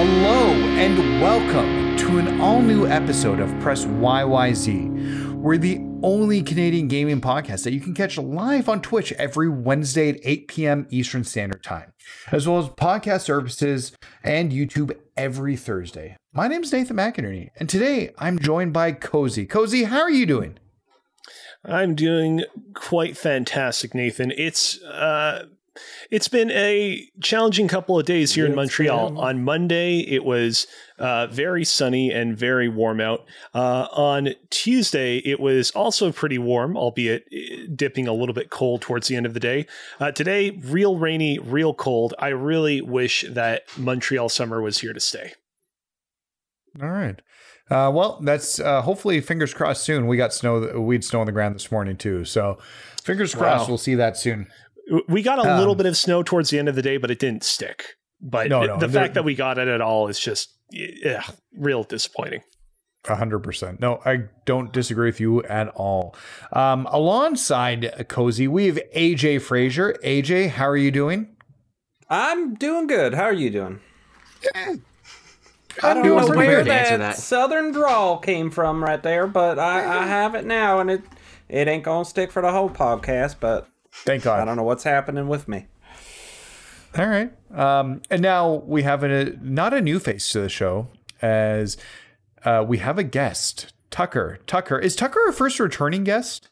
Hello and welcome to an all-new episode of Press YYZ. We're the only Canadian gaming podcast that you can catch live on Twitch every Wednesday at 8 p.m. Eastern Standard Time, as well as podcast services and YouTube every Thursday. My name is Nathan McInerney, and today I'm joined by Cozy. Cozy, how are you doing? I'm doing quite fantastic, Nathan. It's been a challenging couple of days here in Montreal. On Monday, it was very sunny and very warm out. On Tuesday, it was also pretty warm, albeit dipping a little bit cold towards the end of the day. Today, real rainy, real cold. I really wish that Montreal summer was here to stay. All right. Well, that's hopefully fingers crossed soon. We got snow. We had snow on the ground this morning, too. So fingers crossed. Wow. We'll see that soon. We got a little bit of snow towards the end of the day, but it didn't stick. But no, the fact that we got it at all is just real disappointing. 100%. No, I don't disagree with you at all. Alongside Cozy, we have AJ Frazier. AJ, how are you doing? I'm doing good. How are you doing? Yeah. I don't know where that southern drawl came from right there, but I have it now, and it ain't going to stick for the whole podcast, but... Thank God. I don't know what's happening with me. All right. And now we have not a new face to the show, as we have a guest, Tucker. Tucker. Is Tucker our first returning guest?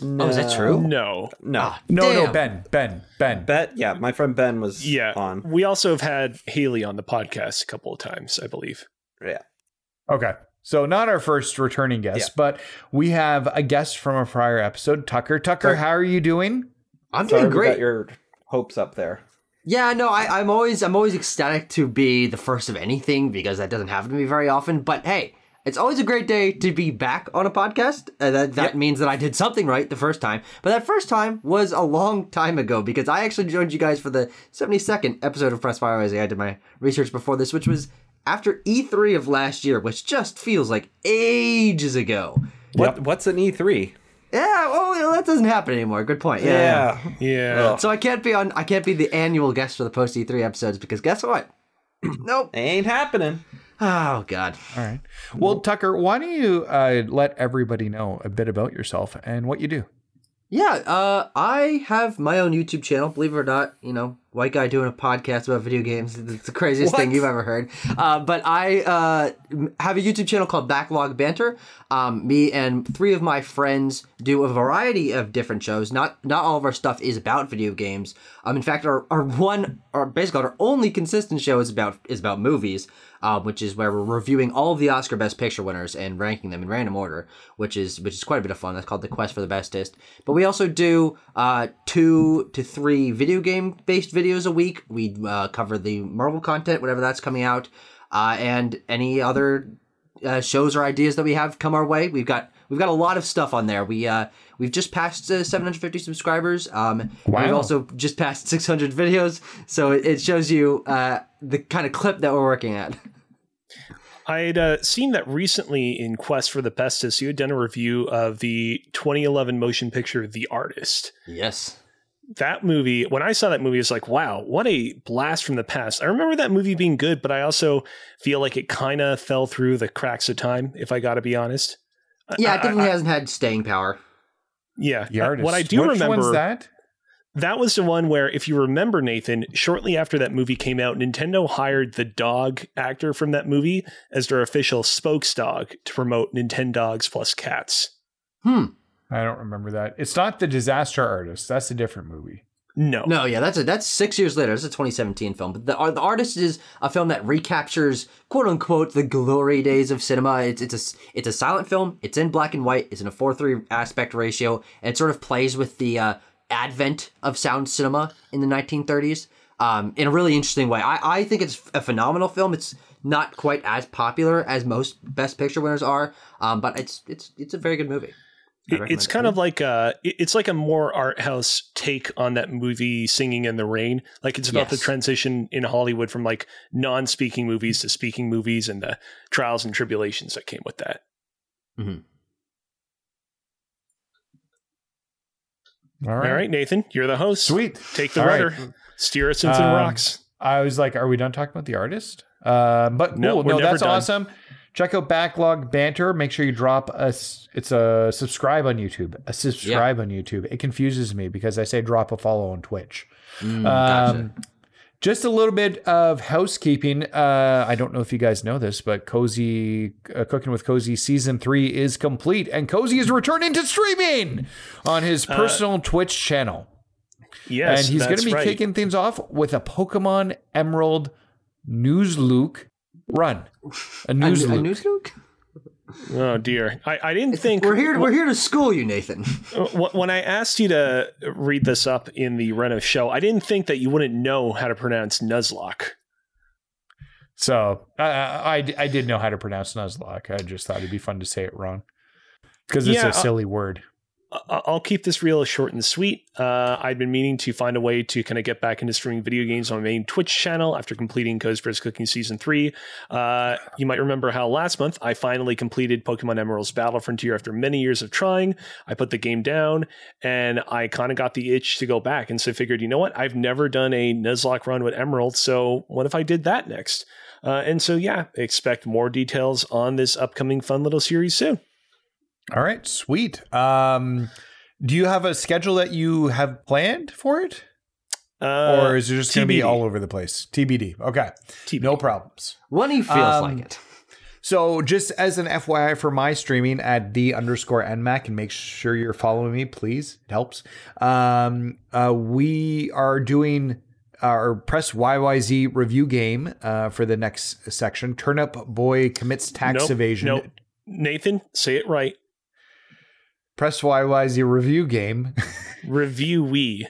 No. Oh, is that true? No. Ah, no, Ben. Yeah, my friend Ben was on. We also have had Haley on the podcast a couple of times, I believe. Yeah. Okay. So not our first returning guest, but we have a guest from a prior episode, Tucker. Tucker, how are you doing? I'm doing great. You got your hopes up there. Yeah, no, I'm always ecstatic to be the first of anything because that doesn't happen to me very often. But hey, it's always a great day to be back on a podcast. That means that I did something right the first time. But that first time was a long time ago because I actually joined you guys for the 72nd episode of Press YYZ. I did my research before this, which was after E3 of last year, which just feels like ages ago. What's an E3? Yeah, well, that doesn't happen anymore. Good point. Yeah. So I can't be the annual guest for the post E3 episodes because guess what? Nope, ain't happening. Oh God. All right. Well, Tucker, why don't you let everybody know a bit about yourself and what you do? Yeah, I have my own YouTube channel, believe it or not, white guy doing a podcast about video games. It's the craziest thing you've ever heard. But I have a YouTube channel called Backlog Banter. Me and three of my friends do a variety of different shows. Not all of our stuff is about video games. In fact, our only consistent show is about movies, which is where we're reviewing all of the Oscar Best Picture winners and ranking them in random order, which is quite a bit of fun. That's called The Quest for the Bestest. But we also do 2 to 3 video game-based videos a week. We cover the Marvel content, whatever that's coming out, and any other shows or ideas that we have come our way. We've got a lot of stuff on there. We've just passed 750 subscribers. Wow. We've also just passed 600 videos. So it shows you the kind of clip that we're working at. I had seen that recently in Quest for the Bestest, you had done a review of the 2011 motion picture, The Artist. Yes. That movie, when I saw that movie, I was like, wow, what a blast from the past. I remember that movie being good, but I also feel like it kind of fell through the cracks of time, if I got to be honest. Yeah, it definitely hasn't had staying power. Yeah. The Artist. What I do remember... Which one's that? That was the one where, if you remember, Nathan, shortly after that movie came out, Nintendo hired the dog actor from that movie as their official spokesdog to promote Nintendogs plus cats. I don't remember that. It's not The Disaster Artist. That's a different movie. No, yeah, that's 6 years later. It's a 2017 film. But The Artist is a film that recaptures, quote unquote, the glory days of cinema. It's a silent film. It's in black and white. It's in a 4:3 aspect ratio. And it sort of plays with the advent of sound cinema in the 1930s in a really interesting way. I think it's a phenomenal film. It's not quite as popular as most Best Picture winners are, but it's a very good movie. It's kind of like a more art house take on that movie Singing in the Rain. Like it's about the transition in Hollywood from like non-speaking movies to speaking movies and the trials and tribulations that came with that. All right, Nathan, you're the host. Sweet. Take the rudder. Right. Steer us into the rocks. I was like, are we done talking about The Artist? But cool. No, that's awesome. Check out Backlog Banter. Make sure you drop us. It's a subscribe on YouTube. A subscribe on YouTube. It confuses me because I say drop a follow on Twitch. Gotcha. Just a little bit of housekeeping. I don't know if you guys know this, but Cozy, Cooking with Cozy Season 3 is complete, and Cozy is returning to streaming on his personal Twitch channel. Yes, and he's going to be kicking things off with a Pokemon Emerald Newsluke run. A Newsluke. Oh dear! I didn't think we're here to school you, Nathan. When I asked you to read this up in the run of show, I didn't think that you wouldn't know how to pronounce Nuzlocke. So I did know how to pronounce Nuzlocke. I just thought it'd be fun to say it wrong because it's a silly word. I'll keep this real short and sweet. I'd been meaning to find a way to kind of get back into streaming video games on my main Twitch channel after completing Cozy vs. Cooking Season 3. You might remember how last month I finally completed Pokemon Emerald's Battle Frontier after many years of trying. I put the game down and I kind of got the itch to go back. And so I figured, you know what? I've never done a Nuzlocke run with Emerald, so what if I did that next? And so, yeah, expect more details on this upcoming fun little series soon. All right, sweet. Do you have a schedule that you have planned for it? Or is it just going to be all over the place? TBD. Okay. TBD. No problems. When he feels like it. So just as an FYI for my streaming at D_NMAC, and make sure you're following me, please. It helps. We are doing our Press YYZ review game for the next section. Turnip Boy Commits Tax Evasion. Nope. Nathan, say it right. Press YYZ review game. Reviewee.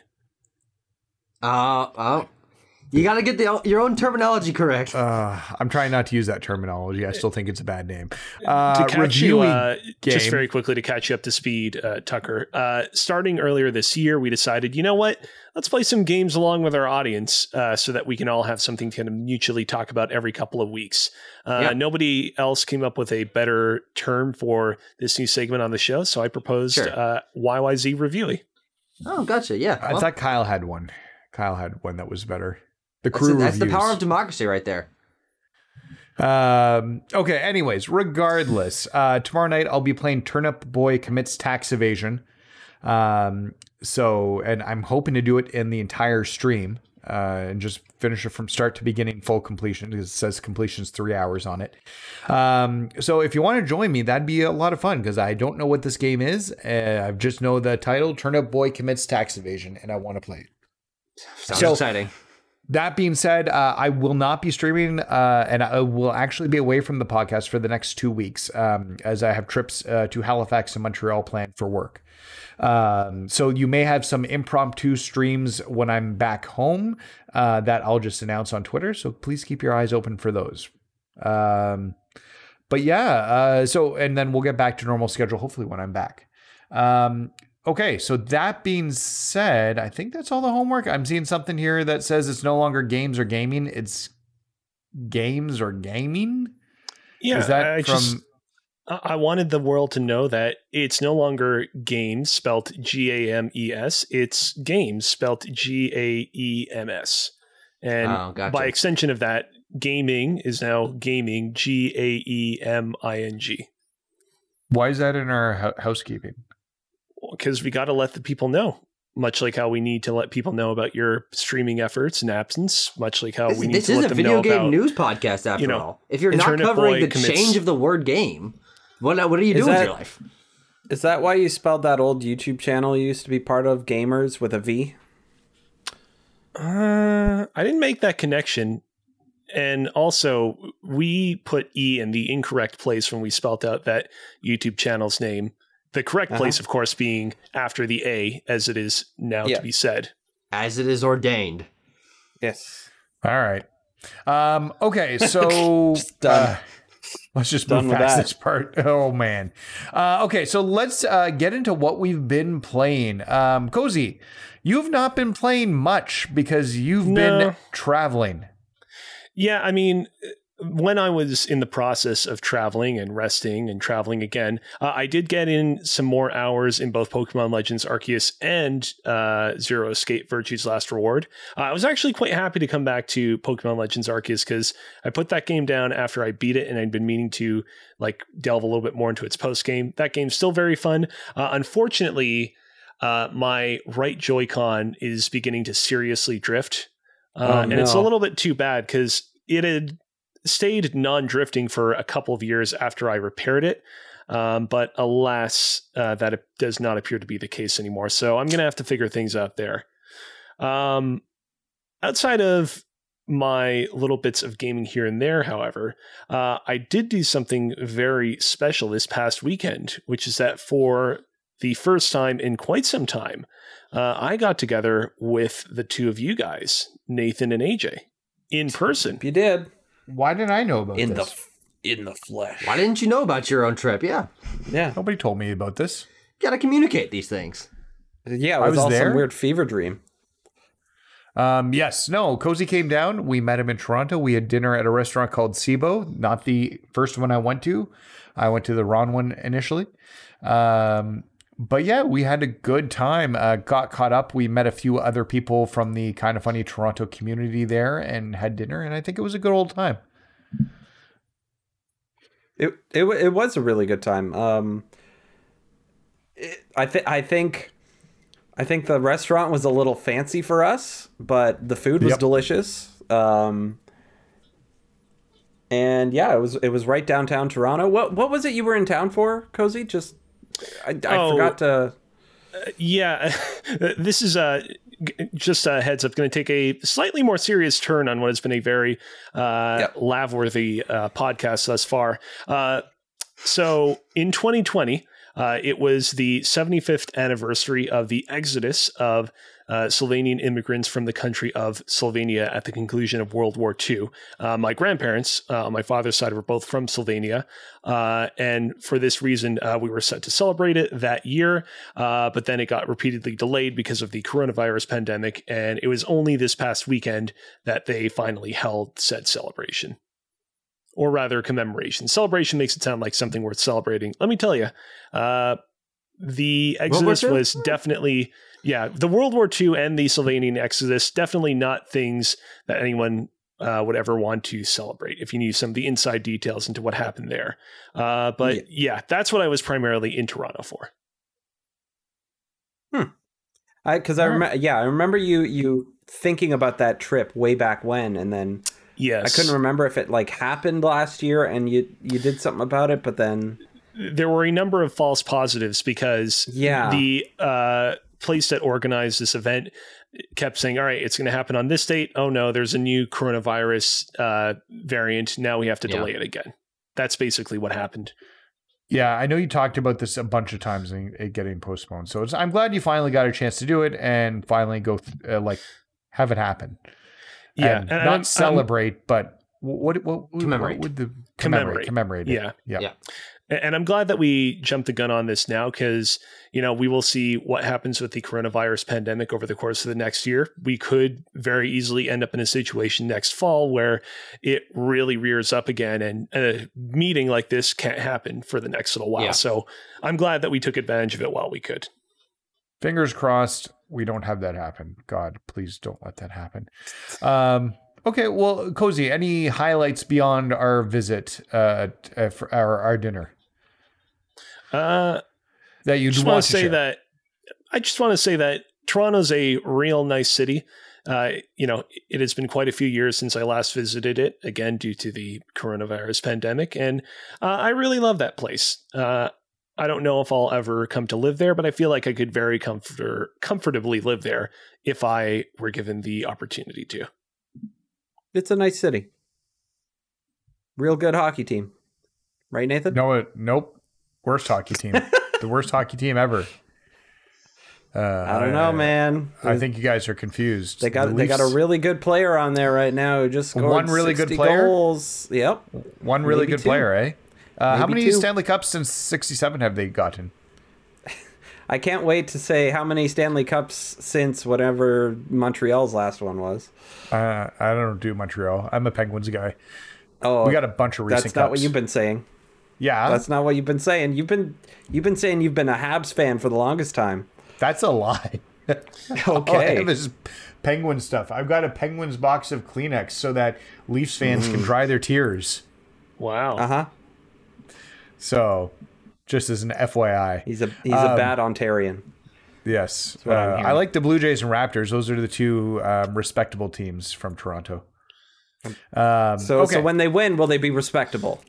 You got to get your own terminology correct. I'm trying not to use that terminology. I still think it's a bad name. Just very quickly to catch you up to speed, Tucker. Starting earlier this year, we decided, you know what? Let's play some games along with our audience so that we can all have something to kind of mutually talk about every couple of weeks. Nobody else came up with a better term for this new segment on the show, so I proposed YYZ Reviewee. Oh, gotcha. Yeah. I thought Kyle had one. Kyle had one that was better. The crew reviews. That's the power of democracy right there. Okay. Anyways, regardless, tomorrow night I'll be playing Turnip Boy Commits Tax Evasion. And I'm hoping to do it in the entire stream and just finish it from start to beginning, full completion, because it says completion's 3 hours on it. So if you want to join me, that'd be a lot of fun because I don't know what this game is. I just know the title, Turnip Boy Commits Tax Evasion, and I want to play it. Sounds exciting. That being said, I will not be streaming and I will actually be away from the podcast for the next 2 weeks as I have trips to Halifax and Montreal planned for work. So you may have some impromptu streams when I'm back home that I'll just announce on Twitter. So please keep your eyes open for those. And then we'll get back to normal schedule, hopefully when I'm back. Okay, so that being said, I think that's all the homework. I'm seeing something here that says it's no longer games or gaming. It's games or gaming? Yeah, is that I wanted the world to know that it's no longer games spelled G-A-M-E-S. It's games spelled G-A-E-M-S. And by extension of that, gaming is now gaming, G-A-E-M-I-N-G. Why is that in our housekeeping? Because we got to let the people know, much like how we need to let people know about your streaming efforts and absence, much like how we need to let them know about... This is a video game news podcast, after all. If you're not covering the change of the word game, what are you doing with your life? Is that why you spelled that old YouTube channel you used to be part of, Gamers, with a V? I didn't make that connection. And also, we put E in the incorrect place when we spelled out that YouTube channel's name. The correct place, of course, being after the A, as it is now to be said. As it is ordained. Yes. All right. Okay, so let's just move past this part. Oh, man. Okay, so let's get into what we've been playing. Cozy, you've not been playing much because you've been traveling. Yeah, I mean... when I was in the process of traveling and resting and traveling again, I did get in some more hours in both Pokemon Legends Arceus and Zero Escape Virtue's Last Reward. I was actually quite happy to come back to Pokemon Legends Arceus because I put that game down after I beat it, and I'd been meaning to like delve a little bit more into its post game. That game's still very fun. Unfortunately, my right Joy-Con is beginning to seriously drift, and it's a little bit too bad because it had stayed non-drifting for a couple of years after I repaired it. But alas, that does not appear to be the case anymore. So I'm going to have to figure things out there. Outside of my little bits of gaming here and there, however, I did do something very special this past weekend, which is that for the first time in quite some time, I got together with the two of you guys, Nathan and AJ, in person. You did. Why didn't I know about this? In the flesh. Why didn't you know about your own trip? Yeah. Nobody told me about this. You gotta communicate these things. Yeah, it was all some weird fever dream. Yes. No, Cozy came down. We met him in Toronto. We had dinner at a restaurant called Sibo. Not the first one I went to. I went to the wrong one initially. But yeah, we had a good time, got caught up. We met a few other people from the Kind of Funny Toronto community there and had dinner. And I think it was a good old time. It was a really good time. I think the restaurant was a little fancy for us, but the food was delicious. And yeah, it was right downtown Toronto. What was it you were in town for, Cozy? Just... I forgot to... Yeah, this is just a heads up. Going to take a slightly more serious turn on what has been a very laugh-worthy podcast thus far. So in 2020, it was the 75th anniversary of the exodus of Sylvanian immigrants from the country of Sylvania at the conclusion of World War II. My grandparents on my father's side were both from Sylvania. And for this reason, we were set to celebrate it that year. But then it got repeatedly delayed because of the coronavirus pandemic. And it was only this past weekend that they finally held said celebration. Or rather, commemoration. Celebration makes it sound like something worth celebrating. Let me tell you, the exodus was definitely... Yeah, the World War II and the Sylvanian exodus, definitely not things that anyone would ever want to celebrate if you knew some of the inside details into what happened there. But yeah, that's what I was primarily in Toronto for. I remember you thinking about that trip way back when, and then I couldn't remember if it like happened last year and you did something about it, but then... There were a number of false positives because the... place that organized this event kept saying, all right, it's going to happen on this date. Oh no, there's a new coronavirus variant. Now we have to delay it again. That's basically what happened. Yeah, I know you talked about this a bunch of times and it getting postponed. So I'm glad you finally got a chance to do it and finally go have it happen. Yeah, and not celebrate, but what commemorate. What would the commemorate? Yeah. And I'm glad that we jumped the gun on this now because, you know, we will see what happens with the coronavirus pandemic over the course of the next year. We could very easily end up in a situation next fall where it really rears up again and a meeting like this can't happen for the next little while. Yeah. So I'm glad that we took advantage of it while we could. Fingers crossed we don't have that happen. God, please don't let that happen. Okay, well, Cozy, any highlights beyond our visit for our dinner? That you just want to say share. That I just want to say that Toronto's a real nice city. You know, it has been quite a few years since I last visited it, again due to the coronavirus pandemic, and I really love that place. I don't know if I'll ever come to live there, but I feel like I could very comfortably live there if I were given the opportunity to. It's a nice city. Real good hockey team, right, Nathan? Nope. Worst hockey team. The worst hockey team ever. I don't know, man. I think you guys are confused. They got a really good player on there right now who just scored one really 60 good player. Goals. Yep. One really Maybe good two. Player, eh? How many two. Stanley Cups since '67 have they gotten? I can't wait to say how many Stanley Cups since whatever Montreal's last one was. I don't do Montreal. I'm a Penguins guy. Oh, we got a bunch of recent. That's not cups. What you've been saying. Yeah, that's not what you've been saying. You've been saying you've been a Habs fan for the longest time. That's a lie. Okay, oh, this is Penguin stuff. I've got a Penguins box of Kleenex so that Leafs fans can dry their tears. Wow. Uh huh. So, just as an FYI, he's a bad Ontarian. Yes, I like the Blue Jays and Raptors. Those are the two respectable teams from Toronto. So when they win, will they be respectable?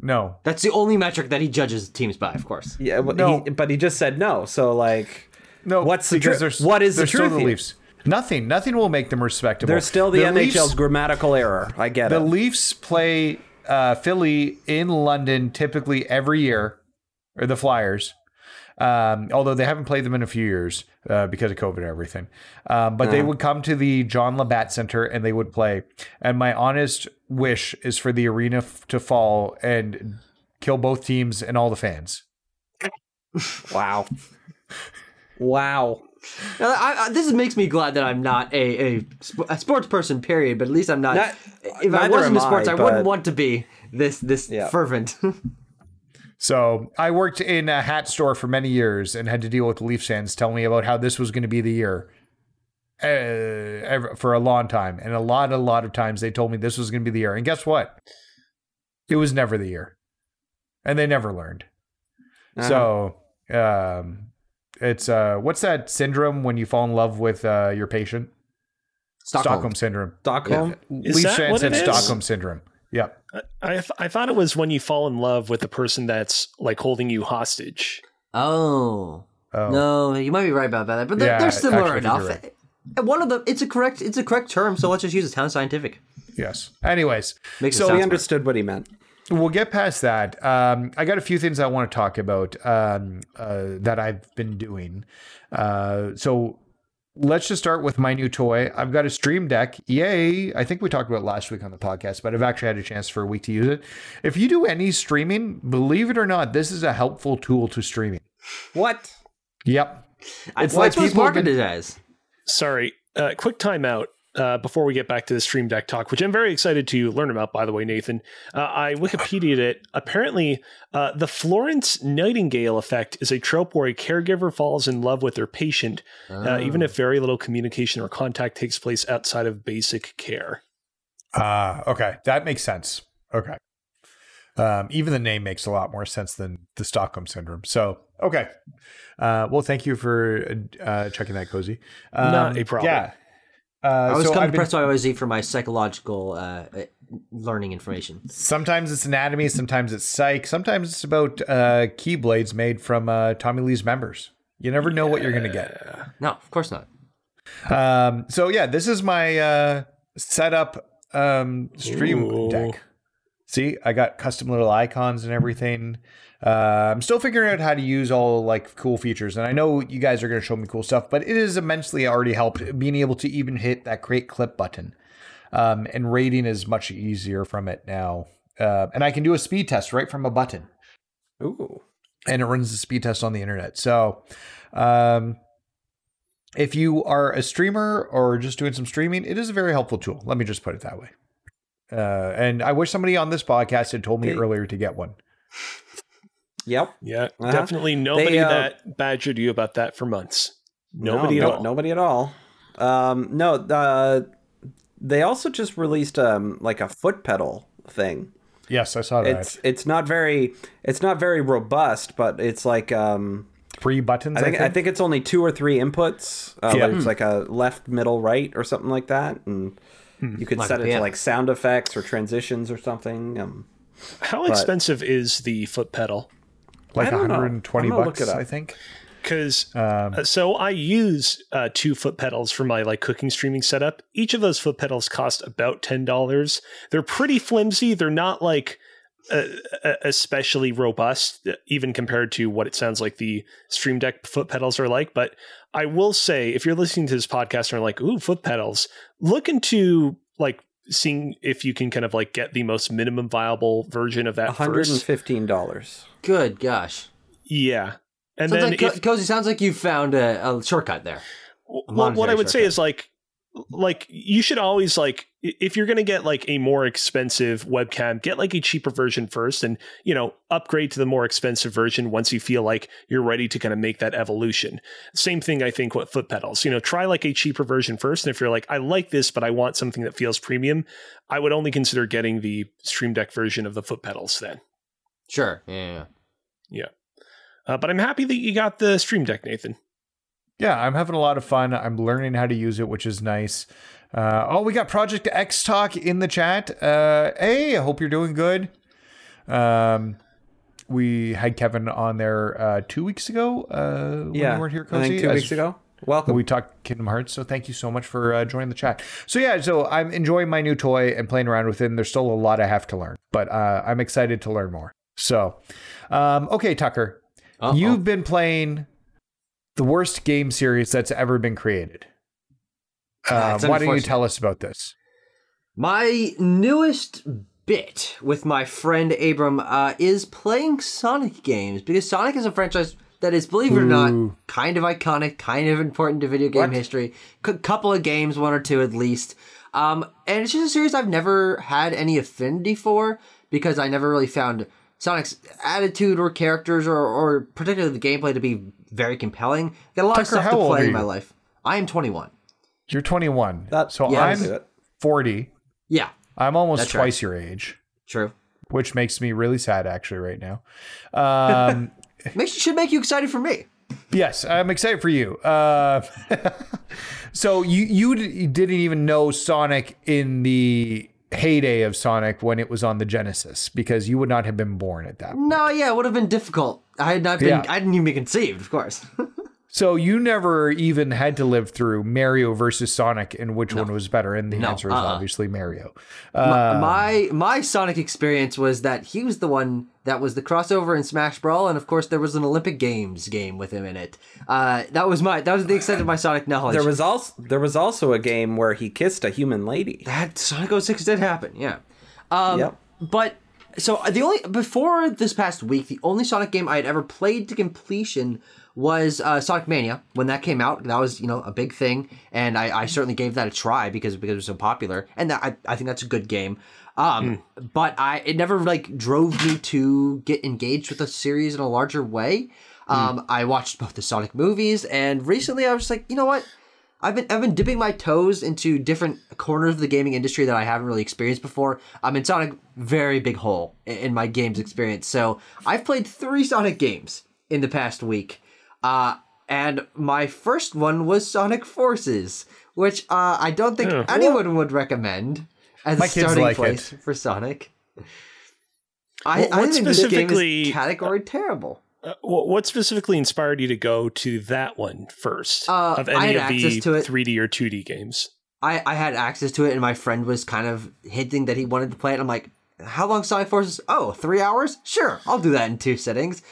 No, that's the only metric that he judges teams by, of course. Yeah, well, no. He just said no. So like, no, what's the what is the truth? Still the Leafs. Nothing. Nothing will make them respectable. They're still the NHL's Leafs, grammatical error. I get it. The Leafs play Philly in London typically every year, or the Flyers. Although they haven't played them in a few years because of COVID and everything. But they would come to the John Labatt Center and they would play. And my honest wish is for the arena to fall and kill both teams and all the fans. Wow. Wow. Now, this makes me glad that I'm not a sports person, period. But at least I'm not if I wasn't in sports, I wouldn't want to be this fervent. So I worked in a hat store for many years and had to deal with Leafs fans telling me about how this was going to be the year for a long time. And a lot of times they told me this was going to be the year. And guess what? It was never the year. And they never learned. Uh-huh. So it's what's that syndrome when you fall in love with your patient? Stockholm syndrome. Stockholm? Yeah. Leafs fans have Stockholm syndrome. Yeah, I thought it was when you fall in love with the person that's like holding you hostage. Oh. No, you might be right about that, but they're similar enough. Right. One of them, it's a correct term, so let's just use it. Sounds scientific. Yes. Anyways, so we understood what he meant. We'll get past that. I got a few things I want to talk about that I've been doing. So let's just start with my new toy. I've got a Stream Deck. Yay. I think we talked about it last week on the podcast, but I've actually had a chance for a week to use it. If you do any streaming, believe it or not, this is a helpful tool to streaming. What? Yep. It's like people marketed as. Sorry. Quick timeout before we get back to the Stream Deck talk, which I'm very excited to learn about, by the way, Nathan. I Wikipedia'd it. Apparently, the Florence Nightingale effect is a trope where a caregiver falls in love with their patient, even if very little communication or contact takes place outside of basic care. Okay. That makes sense. Okay. Even the name makes a lot more sense than the Stockholm syndrome. So, okay. Well, thank you for checking that, Cozy. Not a problem. Yeah. I was coming to Press YYZ for my psychological learning information. Sometimes it's anatomy, sometimes it's psych, sometimes it's about keyblades made from Tommy Lee's members. You never know what you're going to get. No, of course not. This is my setup Stream Deck. See, I got custom little icons and everything. I'm still figuring out how to use all like cool features. And I know you guys are going to show me cool stuff, but it has immensely already helped being able to even hit that create clip button. And rating is much easier from it now. And I can do a speed test right from a button. Ooh. And it runs the speed test on the internet. So if you are a streamer or just doing some streaming, it is a very helpful tool. Let me just put it that way. And I wish somebody on this podcast had told me earlier to get one. Yep. Yeah. Uh-huh. Definitely nobody that badgered you about that for months. Nobody at all. They also just released like a foot pedal thing. Yes, I saw that. It's not very robust, but it's like three buttons. I think it's only 2 or 3 inputs. It's like a left, middle, right, or something like that, and. You could set it to like sound effects or transitions or something. How expensive is the foot pedal? Like $120, I think. Because so I use 2 foot pedals for my like cooking streaming setup. Each of those foot pedals cost about $10. They're pretty flimsy. They're not like especially robust, even compared to what it sounds like the Stream Deck foot pedals are like. But I will say, if you're listening to this podcast and are like, ooh, foot pedals, look into like seeing if you can kind of like get the most minimum viable version of that. $115. Good gosh. Yeah. And sounds then like Cozy, sounds like you found a shortcut there. Well, what I would say is like, like, you should always, like, if you're going to get like a more expensive webcam, get like a cheaper version first and, you know, upgrade to the more expensive version once you feel like you're ready to kind of make that evolution. Same thing, I think, with foot pedals. You know, try like a cheaper version first. And if you're like, I like this, but I want something that feels premium, I would only consider getting the Stream Deck version of the foot pedals then. Sure. Yeah. Yeah. But I'm happy that you got the Stream Deck, Nathan. Yeah, I'm having a lot of fun. I'm learning how to use it, which is nice. We got Project X Talk in the chat. Hey, I hope you're doing good. We had Kevin on there 2 weeks ago. When you weren't here, Cozy. 2 weeks ago. Welcome. We talked Kingdom Hearts, so thank you so much for joining the chat. So I'm enjoying my new toy and playing around with it. And there's still a lot I have to learn, but I'm excited to learn more. So, okay, Tucker, you've been playing the worst game series that's ever been created. Why don't you tell us about this? My newest bit with my friend Abram is playing Sonic games, because Sonic is a franchise that is, believe it or not, kind of iconic, kind of important to video game history. Couple of games, one or two at least. And it's just a series I've never had any affinity for, because I never really found Sonic's attitude or characters or particularly the gameplay to be very compelling. Got a lot of stuff to play in my life. I am 21. You're 21. I'm 40. Yeah. I'm almost twice your age. True. Which makes me really sad, actually, right now. Should make you excited for me. Yes, I'm excited for you. So you didn't even know Sonic in the heyday of Sonic when it was on the Genesis, because you would not have been born at that point. No, yeah, it would have been difficult. I didn't even be conceived, of course. So you never even had to live through Mario versus Sonic and which one was better. And the answer is obviously Mario. My Sonic experience was that he was the one that was the crossover in Smash Brawl. And of course there was an Olympic Games game with him in it. That was the extent of my Sonic knowledge. There was also a game where he kissed a human lady. That Sonic 06 did happen. Yeah. But so before this past week, the only Sonic game I had ever played to completion was Sonic Mania. When that came out, that was, you know, a big thing, and I certainly gave that a try because it was so popular, and that, I think that's a good game. But it never like drove me to get engaged with the series in a larger way. I watched both the Sonic movies, and recently I was just like, you know what? I've been dipping my toes into different corners of the gaming industry that I haven't really experienced before. I'm in Sonic, very big hole in my games experience. So I've played 3 Sonic games in the past week. And my first one was Sonic Forces, which I don't think anyone would recommend as a starting place for Sonic. I think this game is category terrible. What specifically inspired you to go to that one first of any of the 3D or 2D games? I had access to it, and my friend was kind of hinting that he wanted to play it. And I'm like, how long Sonic Forces? 3 hours? Sure, I'll do that in 2 settings.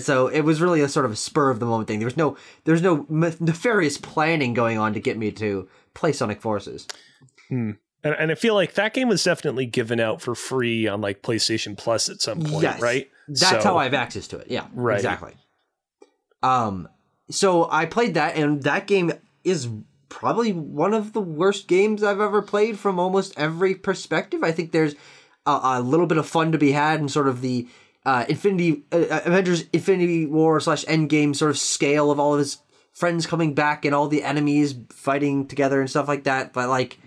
So it was really a sort of a spur of the moment thing. There's no nefarious planning going on to get me to play Sonic Forces. And I feel like that game was definitely given out for free on like PlayStation Plus at some point, right? That's how I have access to it. Yeah, right. Exactly. So I played that, and that game is probably one of the worst games I've ever played from almost every perspective. I think there's a little bit of fun to be had in sort of the Avengers Infinity War / Endgame sort of scale of all of his friends coming back and all the enemies fighting together and stuff like that. But like,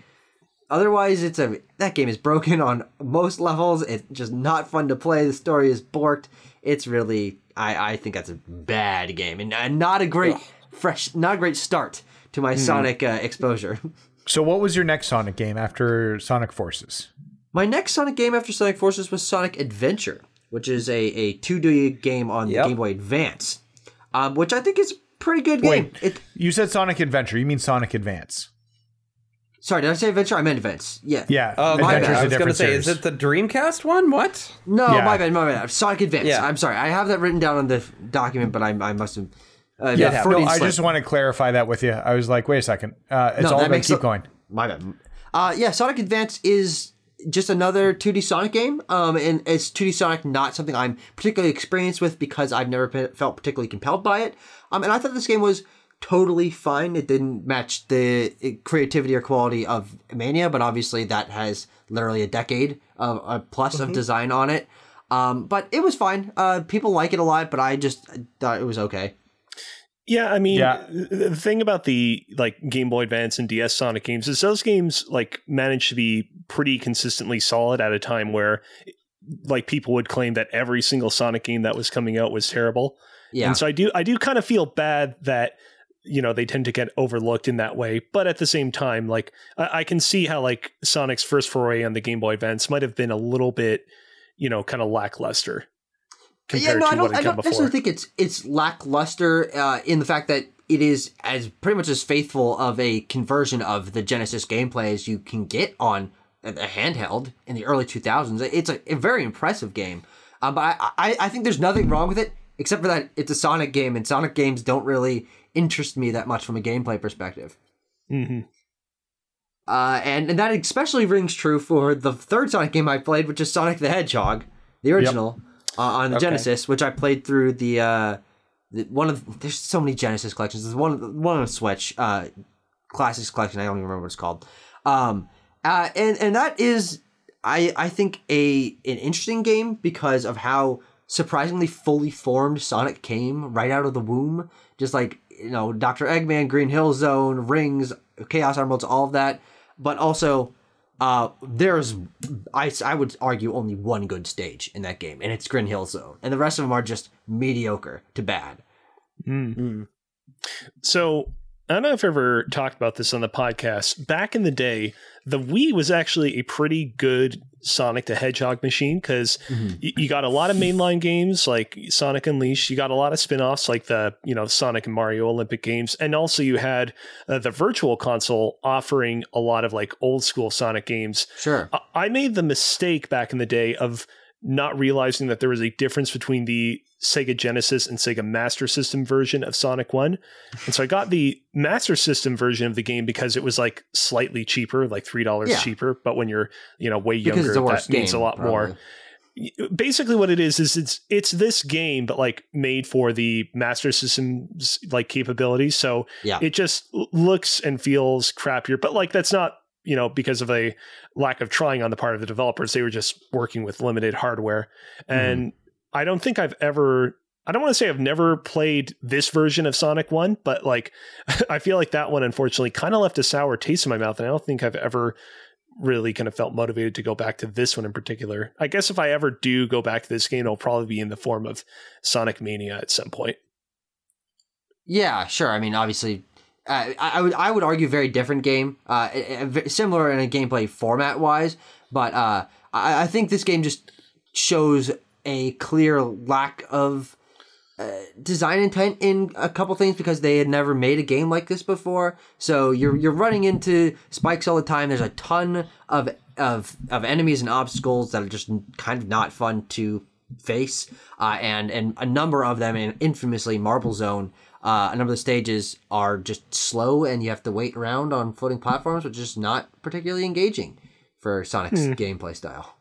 otherwise, that game is broken on most levels. It's just not fun to play. The story is borked. It's really, I think that's a bad game and not a great start to my Sonic exposure. So what was your next Sonic game after Sonic Forces? My next Sonic game after Sonic Forces was Sonic Adventure, which is a 2D game on the Game Boy Advance, which I think is a pretty good game. You said Sonic Adventure. You mean Sonic Advance. Sorry, did I say Adventure? I meant Advance. Yeah. Yeah. My bad. I was going to say, is it the Dreamcast one? What? No, my bad. Sonic Advance. Yeah. I'm sorry. I have that written down on the document, but I must have. I just want to clarify that with you. I was like, wait a second. Keep going. My bad. Sonic Advance is just another 2D Sonic game, and it's 2D Sonic, not something I'm particularly experienced with because I've never felt particularly compelled by it. And I thought this game was totally fine. It didn't match the creativity or quality of Mania, but obviously that has literally a decade of plus of design on it. But it was fine. People like it a lot, but I just thought it was okay. Yeah, I mean, the thing about the like Game Boy Advance and DS Sonic games is those games like manage to be pretty consistently solid at a time where like people would claim that every single Sonic game that was coming out was terrible. Yeah. And so I do kind of feel bad that, you know, they tend to get overlooked in that way. But at the same time, like I can see how like Sonic's first foray on the Game Boy Advance might have been a little bit, you know, kind of lackluster. Yeah, no, I don't necessarily think it's lackluster in the fact that it is as pretty much as faithful of a conversion of the Genesis gameplay as you can get on a handheld in the early 2000s. It's a very impressive game, but I think there's nothing wrong with it except for that it's a Sonic game, and Sonic games don't really interest me that much from a gameplay perspective. Mm-hmm. And that especially rings true for the third Sonic game I played, which is Sonic the Hedgehog, the original. Yep. On the Genesis, which I played through the one of there's so many Genesis collections. There's one on Switch, Classics collection. I don't even remember what it's called. And that is I think an interesting game because of how surprisingly fully formed Sonic came right out of the womb. Just like, you know, Dr. Eggman, Green Hill Zone, Rings, Chaos Emeralds, all of that, but also. There's, I would argue, only one good stage in that game, and it's Green Hill Zone, and the rest of them are just mediocre to bad. Mm-hmm. So, I don't know if I've ever talked about this on the podcast. Back in the day, the Wii was actually a pretty good Sonic the Hedgehog machine, because you got a lot of mainline games like Sonic Unleashed, you got a lot of spin-offs like the, you know, Sonic and Mario Olympic games, and also you had the Virtual Console offering a lot of like old school Sonic games. Sure. I made the mistake back in the day of not realizing that there was a difference between the Sega Genesis and Sega Master System version of Sonic 1. And so I got the Master System version of the game because it was like slightly cheaper, like $3 cheaper. But when you're, you know, way younger, that means a lot more. Basically what it is it's this game, but like made for the Master System's like capabilities. So it just looks and feels crappier, but like that's not, you know, because of a lack of trying on the part of the developers. They were just working with limited hardware. And I don't think I don't want to say I've never played this version of Sonic 1, but like, I feel like that one, unfortunately, kind of left a sour taste in my mouth. And I don't think I've ever really kind of felt motivated to go back to this one in particular. I guess if I ever do go back to this game, it'll probably be in the form of Sonic Mania at some point. Yeah, sure. I mean, obviously, I would argue very different game, similar in a gameplay format wise, but I think this game just shows a clear lack of design intent in a couple things because they had never made a game like this before. So you're running into spikes all the time. There's a ton of enemies and obstacles that are just kind of not fun to face, and a number of them, and infamously Marble Zone, a number of the stages are just slow and you have to wait around on floating platforms, which is just not particularly engaging for Sonic's gameplay style.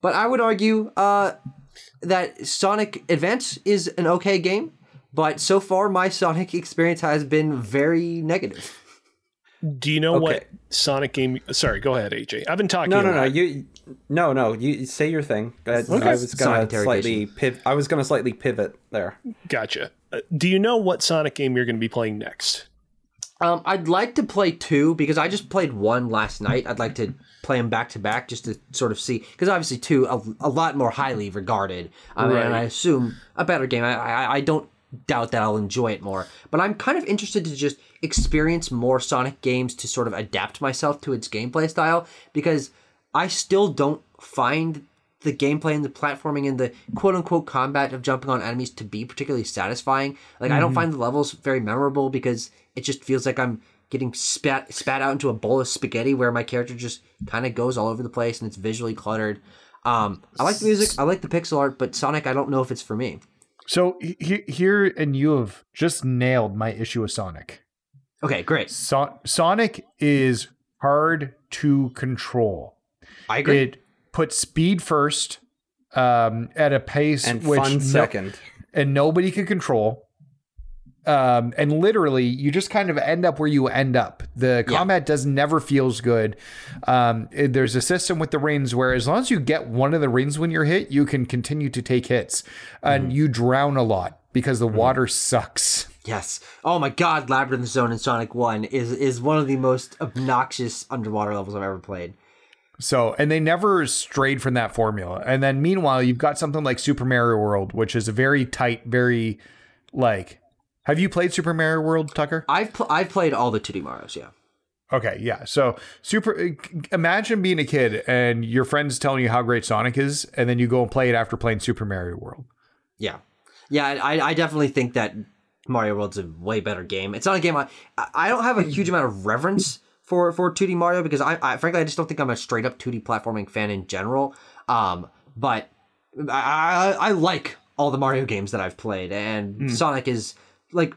But I would argue that Sonic Advance is an okay game, but so far my Sonic experience has been very negative. Do you know what Sonic game? Sorry, go ahead, AJ. I've been talking. No. You say your thing. Okay. I was going to slightly pivot there. Gotcha. Do you know what Sonic game you're going to be playing next? I'd like to play two because I just played one last night. I'd like to play them back to back just to sort of see, because obviously two a lot more highly regarded, and I assume a better game. I don't doubt that I'll enjoy it more, but I'm kind of interested to just experience more Sonic games to sort of adapt myself to its gameplay style, because I still don't find the gameplay and the platforming and the quote-unquote combat of jumping on enemies to be particularly satisfying. Like, I don't find the levels very memorable because it just feels like I'm getting spat out into a bowl of spaghetti where my character just kind of goes all over the place and it's visually cluttered. I like the music, I like the pixel art, but Sonic, I don't know if it's for me. So here, and you have just nailed my issue with Sonic. Okay, great. Sonic is hard to control. I agree. It puts speed first, at a pace and which fun second, and nobody can control. And literally you just kind of end up where you end up. The combat does never feels good. There's a system with the rings where as long as you get one of the rings when you're hit, you can continue to take hits, and you drown a lot because the water sucks. Yes. Oh my God. Labyrinth Zone in Sonic 1 is one of the most obnoxious underwater levels I've ever played. So, and they never strayed from that formula. And then meanwhile, you've got something like Super Mario World, which is a very tight, very like, have you played Super Mario World, Tucker? I've played all the 2D Marios, yeah. Okay, yeah. So imagine being a kid and your friend's telling you how great Sonic is, and then you go and play it after playing Super Mario World. Yeah. Yeah, I definitely think that Mario World's a way better game. It's not a game I don't have a huge amount of reverence for 2D Mario because I frankly, I just don't think I'm a straight up 2D platforming fan in general. But I like all the Mario games that I've played, and Sonic is like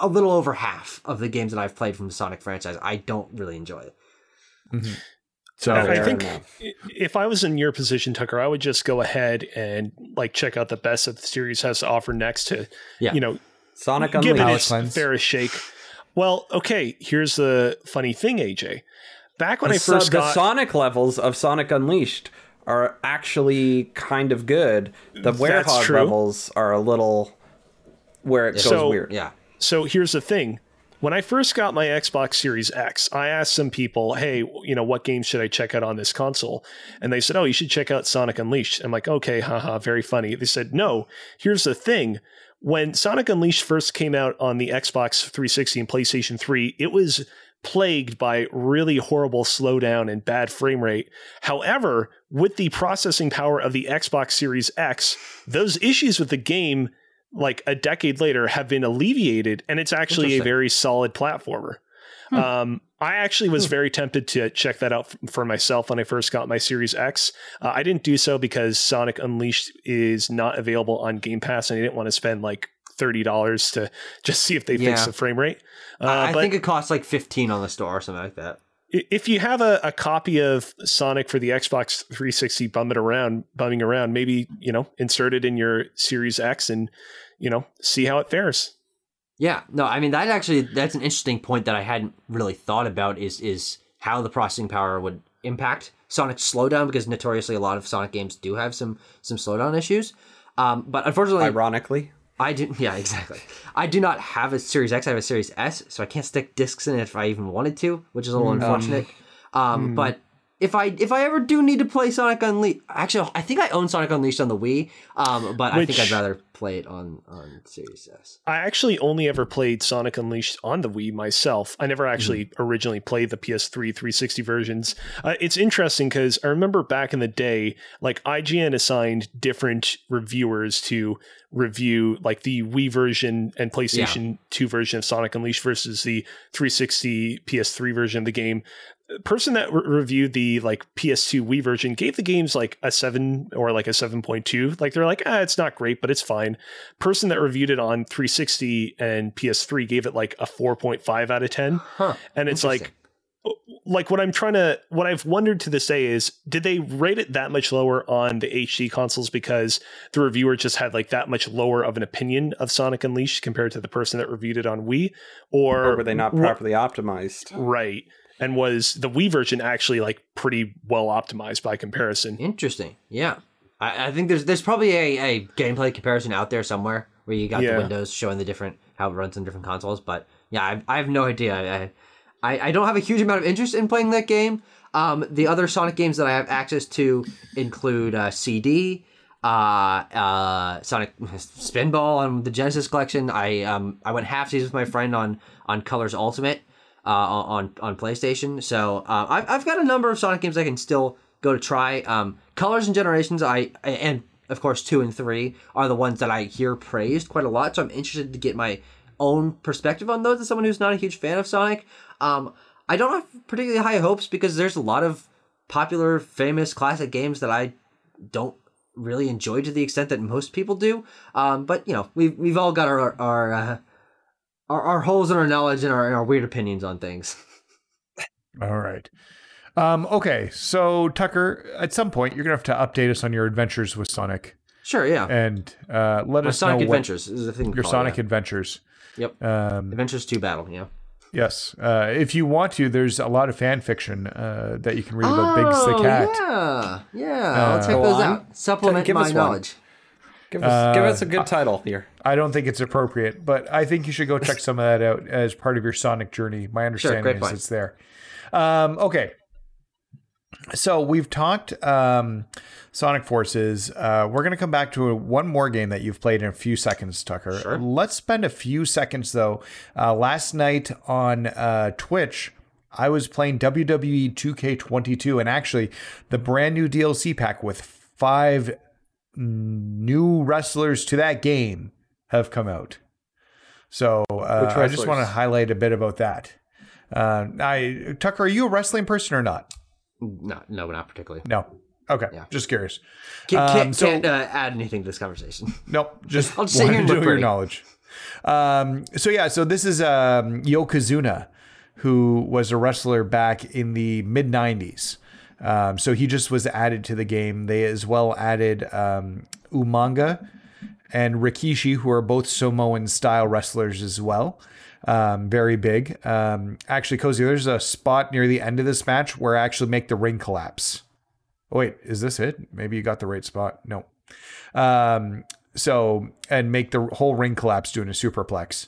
a little over half of the games that I've played from the Sonic franchise. I don't really enjoy it. Mm-hmm. So I think if I was in your position, Tucker, I would just go ahead and like check out the best that the series has to offer next to, you know, Sonic Unleashed, give it its fairest shake. Well, okay, here's the funny thing, AJ. Back when I first got... The Sonic levels of Sonic Unleashed are actually kind of good. The Werehog levels are a little where it goes weird. Yeah. So here's the thing. When I first got my Xbox Series X, I asked some people, hey, you know, what games should I check out on this console? And they said, oh, you should check out Sonic Unleashed. I'm like, okay, haha, very funny. They said, no, here's the thing. When Sonic Unleashed first came out on the Xbox 360 and PlayStation 3, it was plagued by really horrible slowdown and bad frame rate. However, with the processing power of the Xbox Series X, those issues with the game, like a decade later, have been alleviated, and it's actually a very solid platformer. I actually was very tempted to check that out for myself when I first got my Series X. I didn't do so because Sonic Unleashed is not available on Game Pass, and I didn't want to spend like $30 to just see if they fix the frame rate. I think it costs like $15 on the store or something like that. If you have a copy of Sonic for the Xbox 360 bumming around, maybe, you know, insert it in your Series X and, you know, see how it fares. Yeah, no, I mean, that's an interesting point that I hadn't really thought about is how the processing power would impact Sonic's slowdown, because notoriously a lot of Sonic games do have some slowdown issues. But unfortunately... Ironically. Yeah, exactly. I do not have a Series X, I have a Series S, so I can't stick discs in it if I even wanted to, which is a little unfortunate. But if I ever do need to play Sonic Unleashed... Actually, I think I own Sonic Unleashed on the Wii, but I think I'd rather... play it on Series S. I actually only ever played Sonic Unleashed on the Wii myself. I never actually originally played the PS3 360 versions. It's interesting because I remember back in the day, like IGN assigned different reviewers to review like the Wii version and PlayStation 2 version of Sonic Unleashed versus the 360 PS3 version of the game. The person that reviewed the like PS2 Wii version gave the games like a 7 or like a 7.2. Like they're like, it's not great, but it's fine. Person that reviewed it on 360 and PS3 gave it like a 4.5 out of 10. And it's like what I've wondered to this day is, did they rate it that much lower on the HD consoles because the reviewer just had like that much lower of an opinion of Sonic Unleashed compared to the person that reviewed it on Wii? Or were they not properly optimized? Right. And was the Wii version actually like pretty well optimized by comparison? Interesting. Yeah. I think there's probably a gameplay comparison out there somewhere where you got the windows showing the different how it runs on different consoles. But yeah, I have no idea. I don't have a huge amount of interest in playing that game. The other Sonic games that I have access to include CD, Sonic Spinball on the Genesis collection. I went half season with my friend on Colors Ultimate on PlayStation. So I've got a number of Sonic games I can still go to try. Colors and Generations, and of course 2 and 3 are the ones that I hear praised quite a lot, so I'm interested to get my own perspective on those as someone who's not a huge fan of Sonic. I don't have particularly high hopes because there's a lot of popular, famous, classic games that I don't really enjoy to the extent that most people do. But you know, we've all got our holes in our knowledge and our weird opinions on things. All right. Okay, so Tucker, at some point you're gonna have to update us on your adventures with Sonic. Sure, yeah, and let us know Sonic Adventures is the thing. Your Sonic Adventures. Yep. Adventures 2 Battle, yeah. Yes. If you want to, there's a lot of fan fiction that you can read about Biggs the Cat. Yeah. I'll check those out. Supplement my knowledge. Give us a good title here. I don't think it's appropriate, but I think you should go check some of that out as part of your Sonic journey. My understanding is point. It's there. Okay. So we've talked Sonic Forces. We're going to come back to one more game that you've played in a few seconds, Tucker. Sure. Let's spend a few seconds, though. Last night on Twitch, I was playing WWE 2K22, and actually the brand new DLC pack with 5 new wrestlers to that game have come out. So I just want to highlight a bit about that. Tucker, are you a wrestling person or not? No, not particularly. No. Okay. Yeah. Just curious. Can't add anything to this conversation. Nope. Just I'll just want to do your knowledge. So this is Yokozuna, who was a wrestler back in the mid-90s. So he just was added to the game. They as well added Umaga and Rikishi, who are both Samoan-style wrestlers as well. Very big. Actually, Cozy, there's a spot near the end of this match where I actually make the ring collapse. Oh, wait, is this it? Maybe you got the right spot. No. And make the whole ring collapse doing a superplex.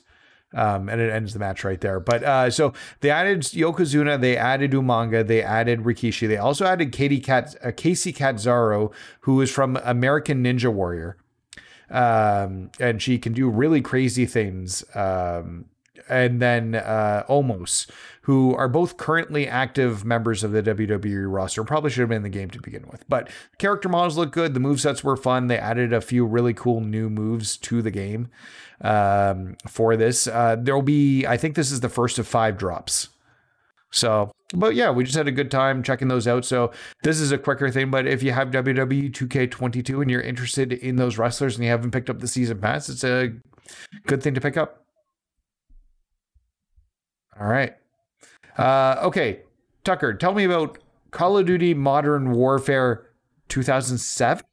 And it ends the match right there. But so they added Yokozuna, they added Umaga, they added Rikishi. They also added Casey Cazzaro, who is from American Ninja Warrior. And she can do really crazy things. And then Omos, who are both currently active members of the WWE roster. Probably should have been in the game to begin with. But character models look good. The movesets were fun. They added a few really cool new moves to the game for this. There'll be, I think this is the first of 5 drops. So, but yeah, we just had a good time checking those out. So this is a quicker thing, but if you have WWE 2K22 and you're interested in those wrestlers and you haven't picked up the season pass, it's a good thing to pick up. All right. Okay, Tucker, tell me about Call of Duty Modern Warfare 2007.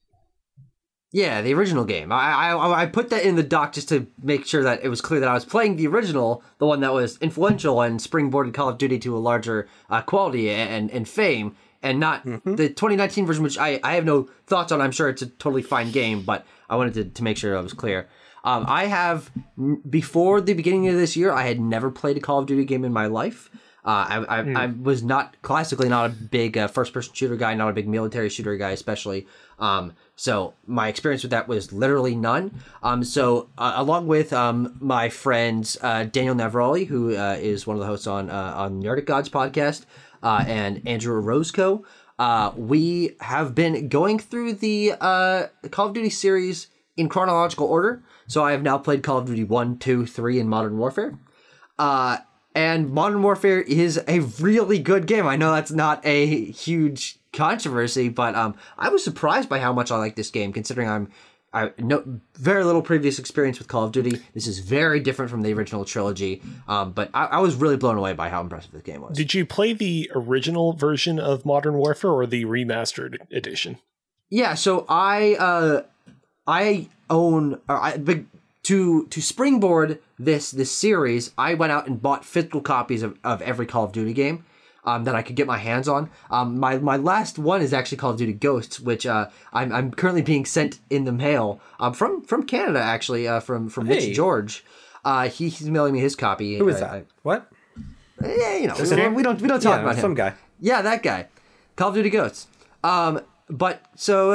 Yeah, the original game. I put that in the doc just to make sure that it was clear that I was playing the original, the one that was influential and springboarded Call of Duty to a larger quality and fame, and not the 2019 version, which I have no thoughts on. I'm sure it's a totally fine game, but I wanted to make sure I was clear. I have, before the beginning of this year, I had never played a Call of Duty game in my life. I was not a big first-person shooter guy, not a big military shooter guy especially. So my experience with that was literally none. Along with my friends Daniel Navarroli, who is one of the hosts on Nerdic Gods podcast, and Andrew Roscoe, we have been going through the Call of Duty series in chronological order. So I have now played Call of Duty 1, 2, 3, and Modern Warfare. And Modern Warfare is a really good game. I know that's not a huge controversy, but I was surprised by how much I like this game, considering I know very little previous experience with Call of Duty. This is very different from the original trilogy, but I was really blown away by how impressive the game was. Did you play the original version of Modern Warfare or the remastered edition? Yeah, so I own, to springboard this series, I went out and bought physical copies of every Call of Duty game that I could get my hands on. My last one is actually Call of Duty Ghosts, which I'm currently being sent in the mail from Canada, actually, from Mitch George. He's mailing me his copy. Who is that? What? Yeah, you know, we don't talk about him. Some guy. Yeah, that guy. Call of Duty Ghosts. But so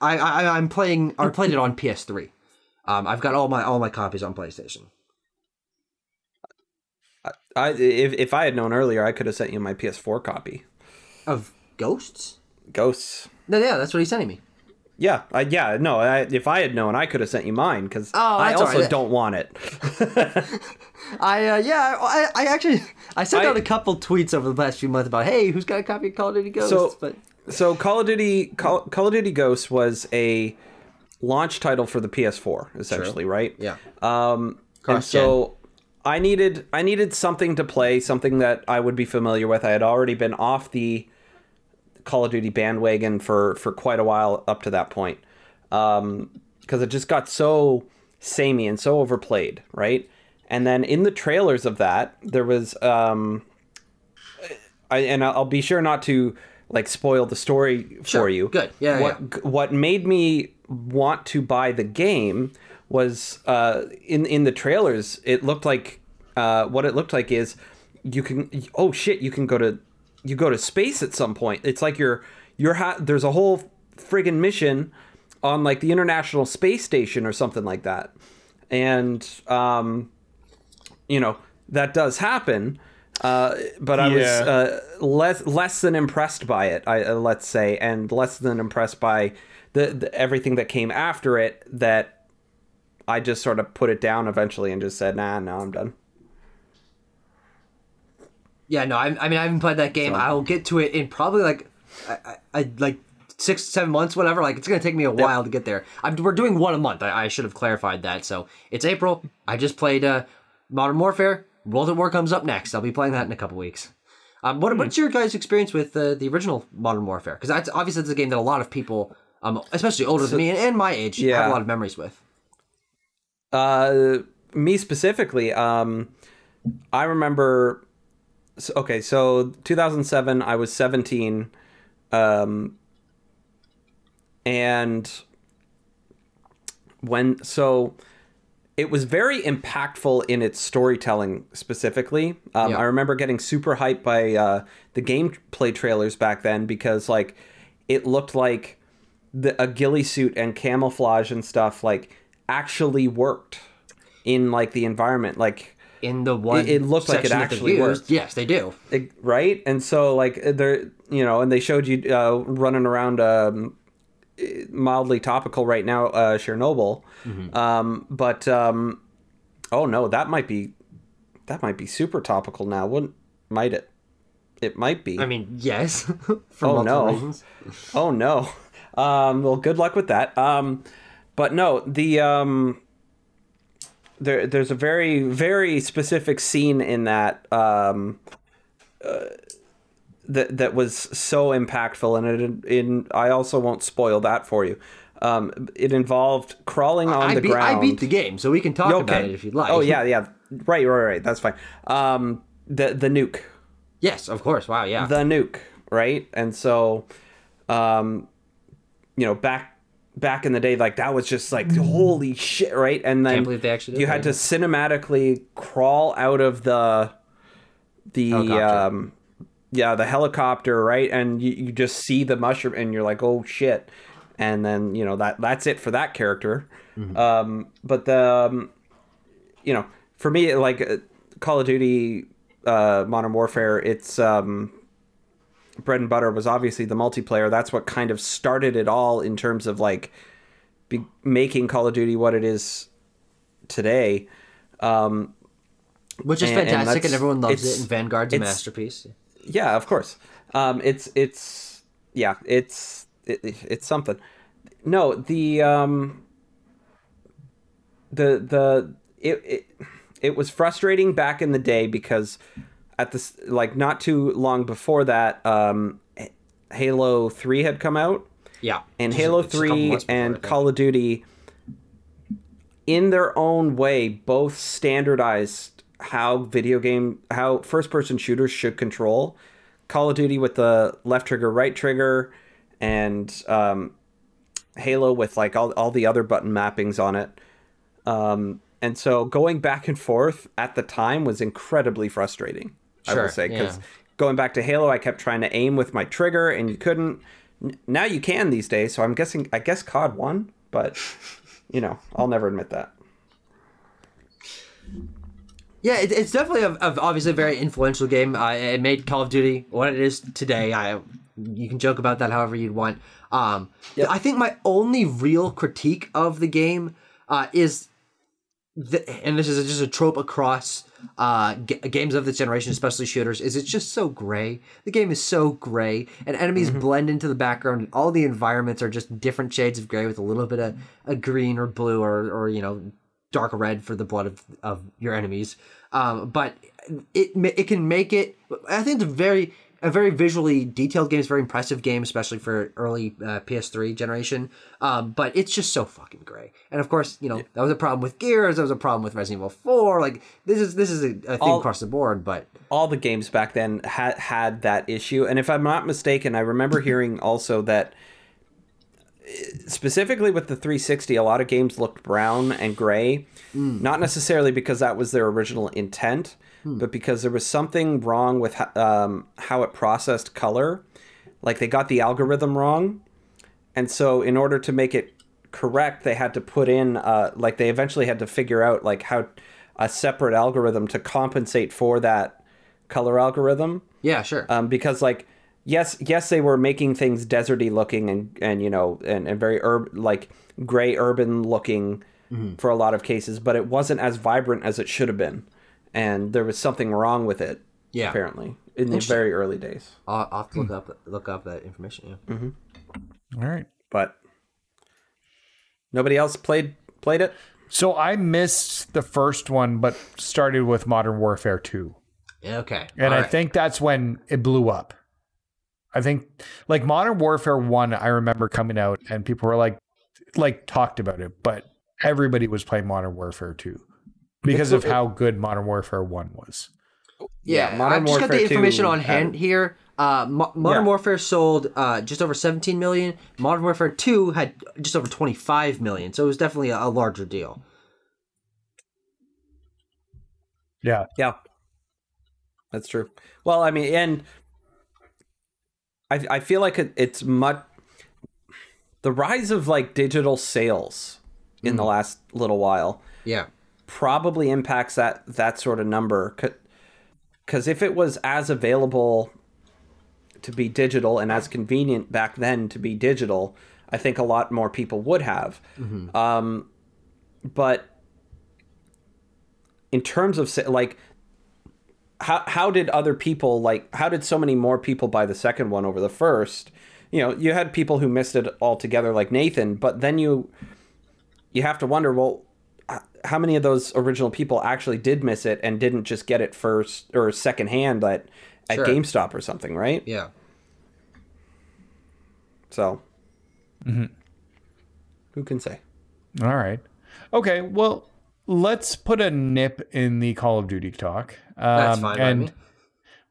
I'm playing. I played it on PS3. I've got all my copies on PlayStation. If I had known earlier, I could have sent you my PS4 copy of Ghosts. No, yeah, that's what he's sending me. Yeah, if I had known, I could have sent you mine because I also don't want it. I sent out a couple tweets over the last few months about, hey, who's got a copy of Call of Duty Ghosts? So Call of Duty Ghosts was a launch title for the PS4, essentially, true. Right? Yeah. And so I needed something to play, something that I would be familiar with. I had already been off the Call of Duty bandwagon for quite a while up to that point, because it just got so samey and so overplayed, right? And then in the trailers of that, there was, and I'll be sure not to like spoil the story for you. Good. Yeah. What made me want to buy the game was in the trailers. It looked like what it looked like is you can you go to space at some point. It's like there's a whole friggin' mission on like the International Space Station or something like that. And, you know, that does happen. But I was less than impressed by it, let's say, and less than impressed by the everything that came after it, that I just sort of put it down eventually and just said, no, I'm done. Yeah, no, I mean, I haven't played that game. So, I will get to it in probably like, I 6-7 months, whatever. Like, it's going to take me a while to get there. We're doing one a month. I should have clarified that. So it's April. I just played Modern Warfare. World at War comes up next. I'll be playing that in a couple weeks. What's your guys' experience with the original Modern Warfare? Because that's obviously a game that a lot of people, especially older than me and my age, have a lot of memories with. Me specifically, I remember. Okay, so 2007, I was 17. And so it was very impactful in its storytelling specifically. I remember getting super hyped by the gameplay trailers back then, because like it looked like a ghillie suit and camouflage and stuff like actually worked in like the environment. Like in the one, it looked like it actually worked. Yes, they do. Right, and so like they're and they showed you running around. Mildly topical right now, Chernobyl. Mm-hmm. Oh no, that might be super topical now, might it? It might be. I mean, yes. for multiple reasons. Oh no. Well, good luck with that. But no, there's a very, very specific scene in that that was so impactful, and I also won't spoil that for you. It involved crawling on the ground. I beat the game, so we can talk about it if you'd like. Oh yeah, right. That's fine. The nuke. Yes, of course. Wow, yeah. The nuke, right? And so, back in the day, like that was just like holy shit, right? And then can't believe they actually did you had to cinematically crawl out of the the helicopter, right? And you just see the mushroom and you're like, oh shit. And then, that's it for that character. Mm-hmm. But for me, like Call of Duty, Modern Warfare, it's bread and butter was obviously the multiplayer. That's what kind of started it all in terms of like making Call of Duty what it is today. Which is fantastic and everyone loves it, and Vanguard's a masterpiece. Yeah, of course. It's something. No, it was frustrating back in the day, because at this, like not too long before that, Halo 3 had come out. Yeah. And Halo 3 and Call of Duty, in their own way, both standardized how first person shooters should control. Call of Duty with the left trigger, right trigger, and Halo with like all the other button mappings on it. And so going back and forth at the time was incredibly frustrating. Sure, I will say, because going back to Halo, I kept trying to aim with my trigger and you couldn't. Now you can these days, so I guess COD won, but I'll never admit that. Yeah, it's definitely obviously a very influential game. It made Call of Duty what it is today. You can joke about that however you'd want. Yep. I think my only real critique of the game is, and this is just a trope across games of this generation, especially shooters, is it's just so gray. The game is so gray, and enemies blend into the background, and all the environments are just different shades of gray with a little bit of a green or blue or dark red for the blood of your enemies. But it can make it, I think it's a very a very visually detailed game. It's a very impressive game, especially for early PS3 generation. But it's just so fucking gray. And of course, you know, that was a problem with Gears. That was a problem with Resident Evil 4. Like, this is a thing across the board. But all the games back then had that issue. And if I'm not mistaken, I remember hearing also that specifically with the 360, a lot of games looked brown and gray, not necessarily because that was their original intent, but because there was something wrong with how it processed color. Like, they got the algorithm wrong. And so in order to make it correct, they had to put in, they eventually had to figure out, like, how a separate algorithm to compensate for that color algorithm. Yeah, sure. Because, like, Yes, they were making things deserty looking and you know, and very gray urban looking for a lot of cases, but it wasn't as vibrant as it should have been. And there was something wrong with it, apparently, in the very early days. I'll have to look up that information, All right. But nobody else played it? So I missed the first one, but started with Modern Warfare 2. Okay. And I think that's when it blew up. I think, like, Modern Warfare 1, I remember coming out and people were like talked about it, but everybody was playing Modern Warfare 2 because of how good Modern Warfare 1 was. Yeah, Modern I've just Warfare got the information 2, on hand here. Modern Warfare sold just over 17 million. Modern Warfare 2 had just over 25 million, so it was definitely a larger deal. Yeah. Yeah. That's true. Well, I mean, and I feel like it's much the rise of like digital sales in the last little while. Yeah, probably impacts that sort of number, because if it was as available to be digital and as convenient back then to be digital, I think a lot more people would have. But in terms of How did other people, how did so many more people buy the second one over the first? You know, you had people who missed it altogether, like Nathan, but then you have to wonder, well, how many of those original people actually did miss it and didn't just get it first or secondhand at GameStop or something, right? Yeah. So. Mm-hmm. Who can say? All right. Okay, well, let's put a nip in the Call of Duty talk. That's fine. And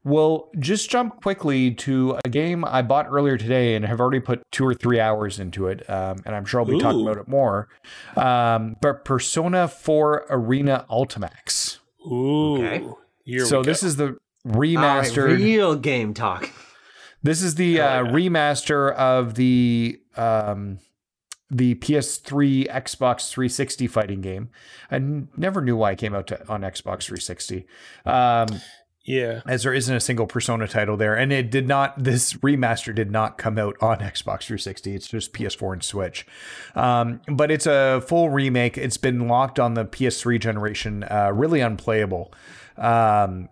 we'll just jump quickly to a game I bought earlier today and have already put 2 or 3 hours into it. And I'm sure I'll be talking about it more. But Persona 4 Arena Ultimax. Ooh. Okay. So this is the remastered. All right, real game talk. This is the remaster of the PS3 Xbox 360 fighting game. I never knew why it came out on Xbox 360. As there isn't a single Persona title there, and this remaster did not come out on Xbox 360. It's just PS4 and Switch. But it's a full remake. It's been locked on the PS3 generation, really unplayable.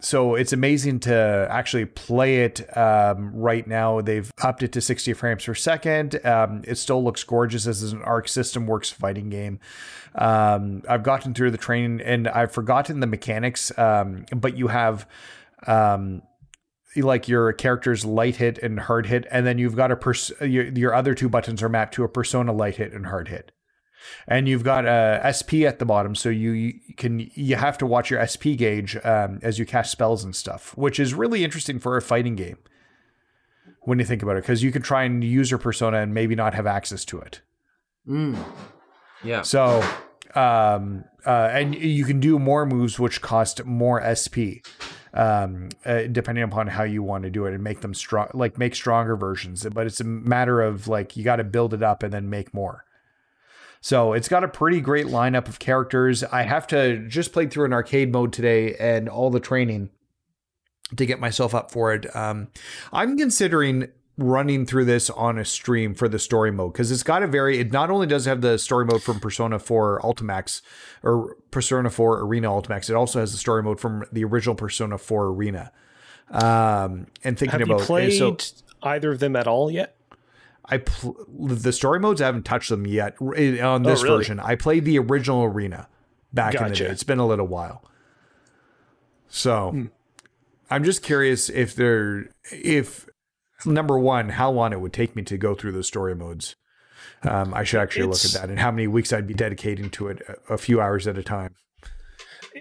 So it's amazing to actually play it. Right now they've upped it to 60 frames per second. It still looks gorgeous. This is an Arc System Works fighting game. I've gotten through the training and I've forgotten the mechanics. But you have, like your character's light hit and hard hit, and then you've got your other two buttons are mapped to a Persona light hit and hard hit. And you've got a SP at the bottom, so you have to watch your SP gauge as you cast spells and stuff, which is really interesting for a fighting game when you think about it, because you could try and use your Persona and maybe not have access to it. Yeah. So, and you can do more moves which cost more SP, depending upon how you want to do it, and make them strong, like make stronger versions. But it's a matter of like you got to build it up and then make more. So it's got a pretty great lineup of characters. I have to just play through an arcade mode today and all the training to get myself up for it. I'm considering running through this on a stream for the story mode, because it's got it not only does have the story mode from Persona 4 Ultimax or Persona 4 Arena Ultimax, it also has the story mode from the original Persona 4 Arena. And thinking about either of them at all yet? The story modes, I haven't touched them yet on this version. I played the original Arena back in the day. It's been a little while. So I'm just curious if there, if number one, how long it would take me to go through those story modes. I should actually look at that and how many weeks I'd be dedicating to it, a few hours at a time.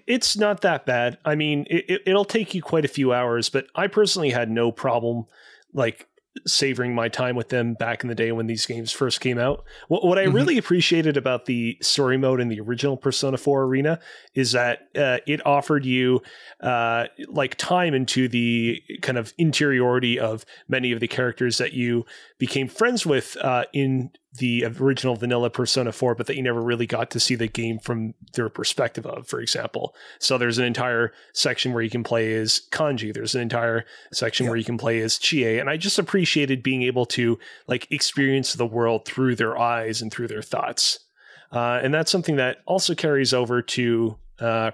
It's not that bad. I mean, it'll take you quite a few hours, but I personally had no problem like savoring my time with them back in the day when these games first came out. What I really appreciated about the story mode in the original Persona 4 Arena is that it offered you like time into the kind of interiority of many of the characters that you became friends with in the original vanilla Persona 4, but that you never really got to see the game from their perspective of, for example. So there's an entire section where you can play as Kanji. There's an entire section where you can play as Chie. And I just appreciated being able to like experience the world through their eyes and through their thoughts. And that's something that also carries over to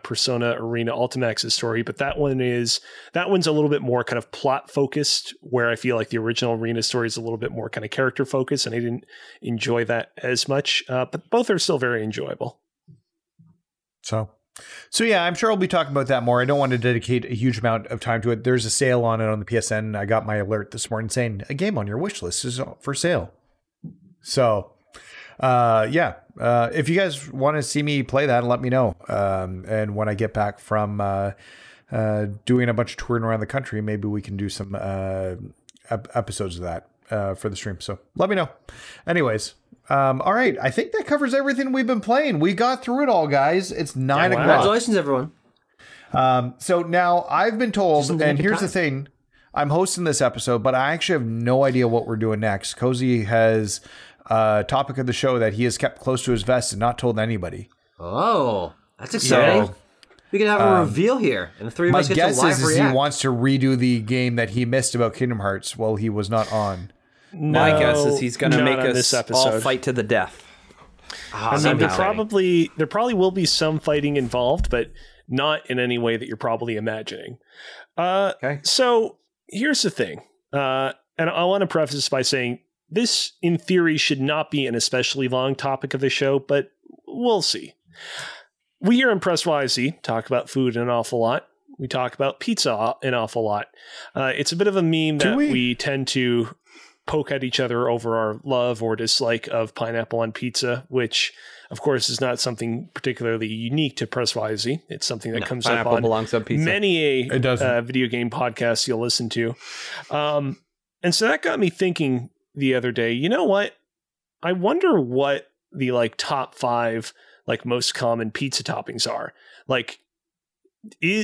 Persona Arena Ultimax's story, but that one's a little bit more kind of plot focused, where I feel like the original Arena story is a little bit more kind of character focused, and I didn't enjoy that as much, but both are still very enjoyable. So yeah, I'm sure I'll be talking about that more. I don't want to dedicate a huge amount of time to it. There's a sale on it on the PSN. I got my alert this morning saying a game on your wish list is for sale. So if you guys want to see me play that, let me know. And when I get back from doing a bunch of touring around the country, maybe we can do some episodes of that for the stream. So let me know. Anyways, all right. I think that covers everything we've been playing. We got through it all, guys. It's 9 o'clock. Congratulations, everyone. So now I've been told, and here's the thing. I'm hosting this episode, but I actually have no idea what we're doing next. Cozy has... topic of the show that he has kept close to his vest and not told anybody. Oh, that's exciting. So, we can have a reveal here. And the three of us get to live react. My guess is he wants to redo the game that he missed about Kingdom Hearts while he was not on. No, my guess is he's going to make us all fight to the death. I mean, there probably will be some fighting involved, but not in any way that you're probably imagining. Okay. So here's the thing. And I want to preface by saying, this, in theory, should not be an especially long topic of the show, but we'll see. We here in Press YYZ talk about food an awful lot. We talk about pizza an awful lot. It's a bit of a meme that we tend to poke at each other over our love or dislike of pineapple on pizza, which, of course, is not something particularly unique to Press YYZ. It's something that comes up on pizza. Many a video game podcast you'll listen to. And so that got me thinking... the other day, you know what? I wonder what the like top five like most common pizza toppings are. Like,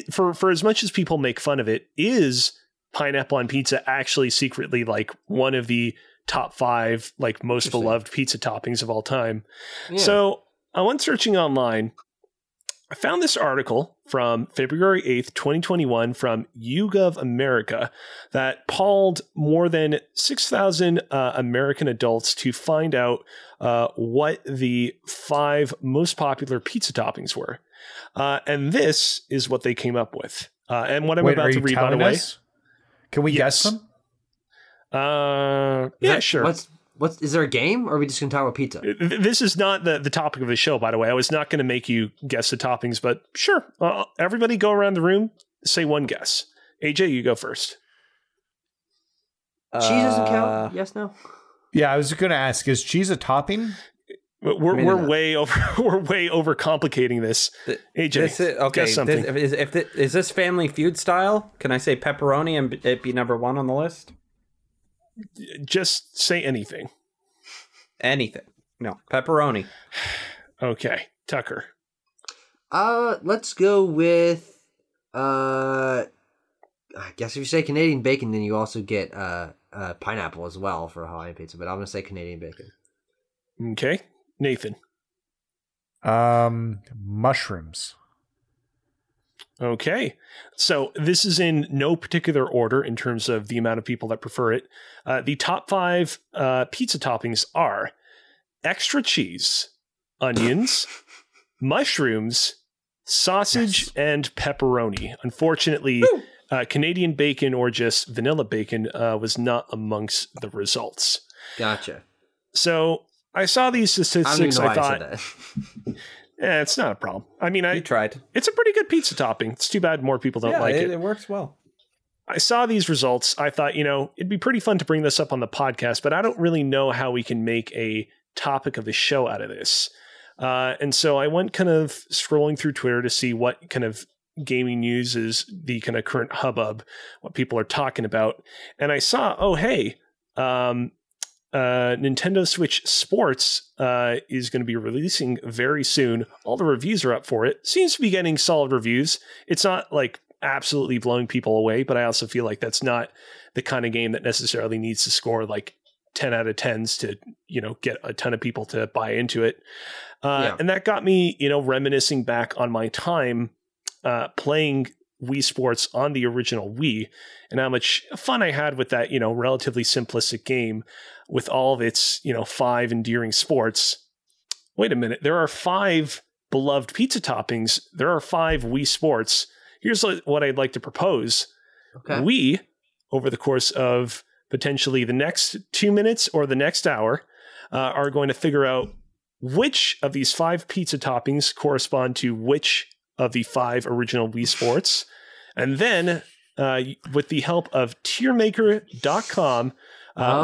for as much as people make fun of it, is pineapple on pizza actually secretly like one of the top five like most beloved pizza toppings of all time? Yeah. So I went searching online. I found this article from February 8th, 2021 from YouGov America that polled more than 6,000 American adults to find out what the five most popular pizza toppings were. And this is what they came up with. And what I'm about to read, by the way. Can we guess them? Yeah, sure. What is there a game, or are we just going to talk about pizza? This is not the topic of the show, by the way. I was not going to make you guess the toppings, but sure. Everybody go around the room, say one guess. AJ, you go first. Cheese doesn't count? Yes, no? Yeah, I was going to ask, is cheese a topping? We're way over complicating this. AJ, guess something. Is this Family Feud style? Can I say pepperoni and it be number one on the list? Just say anything. Anything. No. Pepperoni. Okay. Tucker. Let's go with, I guess if you say Canadian bacon, then you also get pineapple as well for Hawaiian pizza, but I'm going to say Canadian bacon. Okay. Nathan. Mushrooms. Okay, so this is in no particular order in terms of the amount of people that prefer it. The top five pizza toppings are extra cheese, onions, mushrooms, sausage, and pepperoni. Unfortunately, Canadian bacon or just vanilla bacon was not amongst the results. Gotcha. So I saw these statistics. I thought... I said that. Yeah, it's not a problem. I mean, I tried. It's a pretty good pizza topping. It's too bad more people don't like it. It works well. I saw these results. I thought, you know, it'd be pretty fun to bring this up on the podcast, but I don't really know how we can make a topic of a show out of this. And so I went kind of scrolling through Twitter to see what kind of gaming news is the kind of current hubbub, what people are talking about. And I saw, oh, hey, Nintendo Switch Sports is going to be releasing very soon. All the reviews are up for it. Seems to be getting solid reviews. It's not like absolutely blowing people away, but I also feel like that's not the kind of game that necessarily needs to score like 10 out of 10s to, you know, get a ton of people to buy into it. And that got me, you know, reminiscing back on my time playing Wii Sports on the original Wii and how much fun I had with that, you know, relatively simplistic game with all of its, you know, 5 endearing sports. Wait a minute. There are 5 beloved pizza toppings. There are 5 Wii Sports. Here's what I'd like to propose. Okay. We, over the course of potentially the next 2 minutes or the next hour, are going to figure out which of these 5 pizza toppings correspond to which of the 5 original Wii Sports. And then, with the help of tiermaker.com,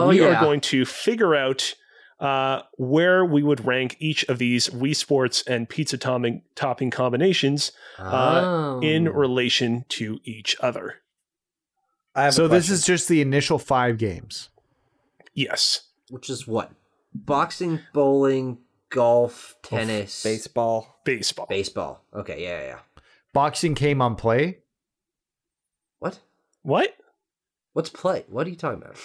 we are going to figure out where we would rank each of these Wii Sports and pizza topping combinations in relation to each other. So this is just the initial 5 games. Yes. Which is what? Boxing, bowling, golf, tennis, baseball. Okay, yeah. Boxing came on play. What? What's play? What are you talking about?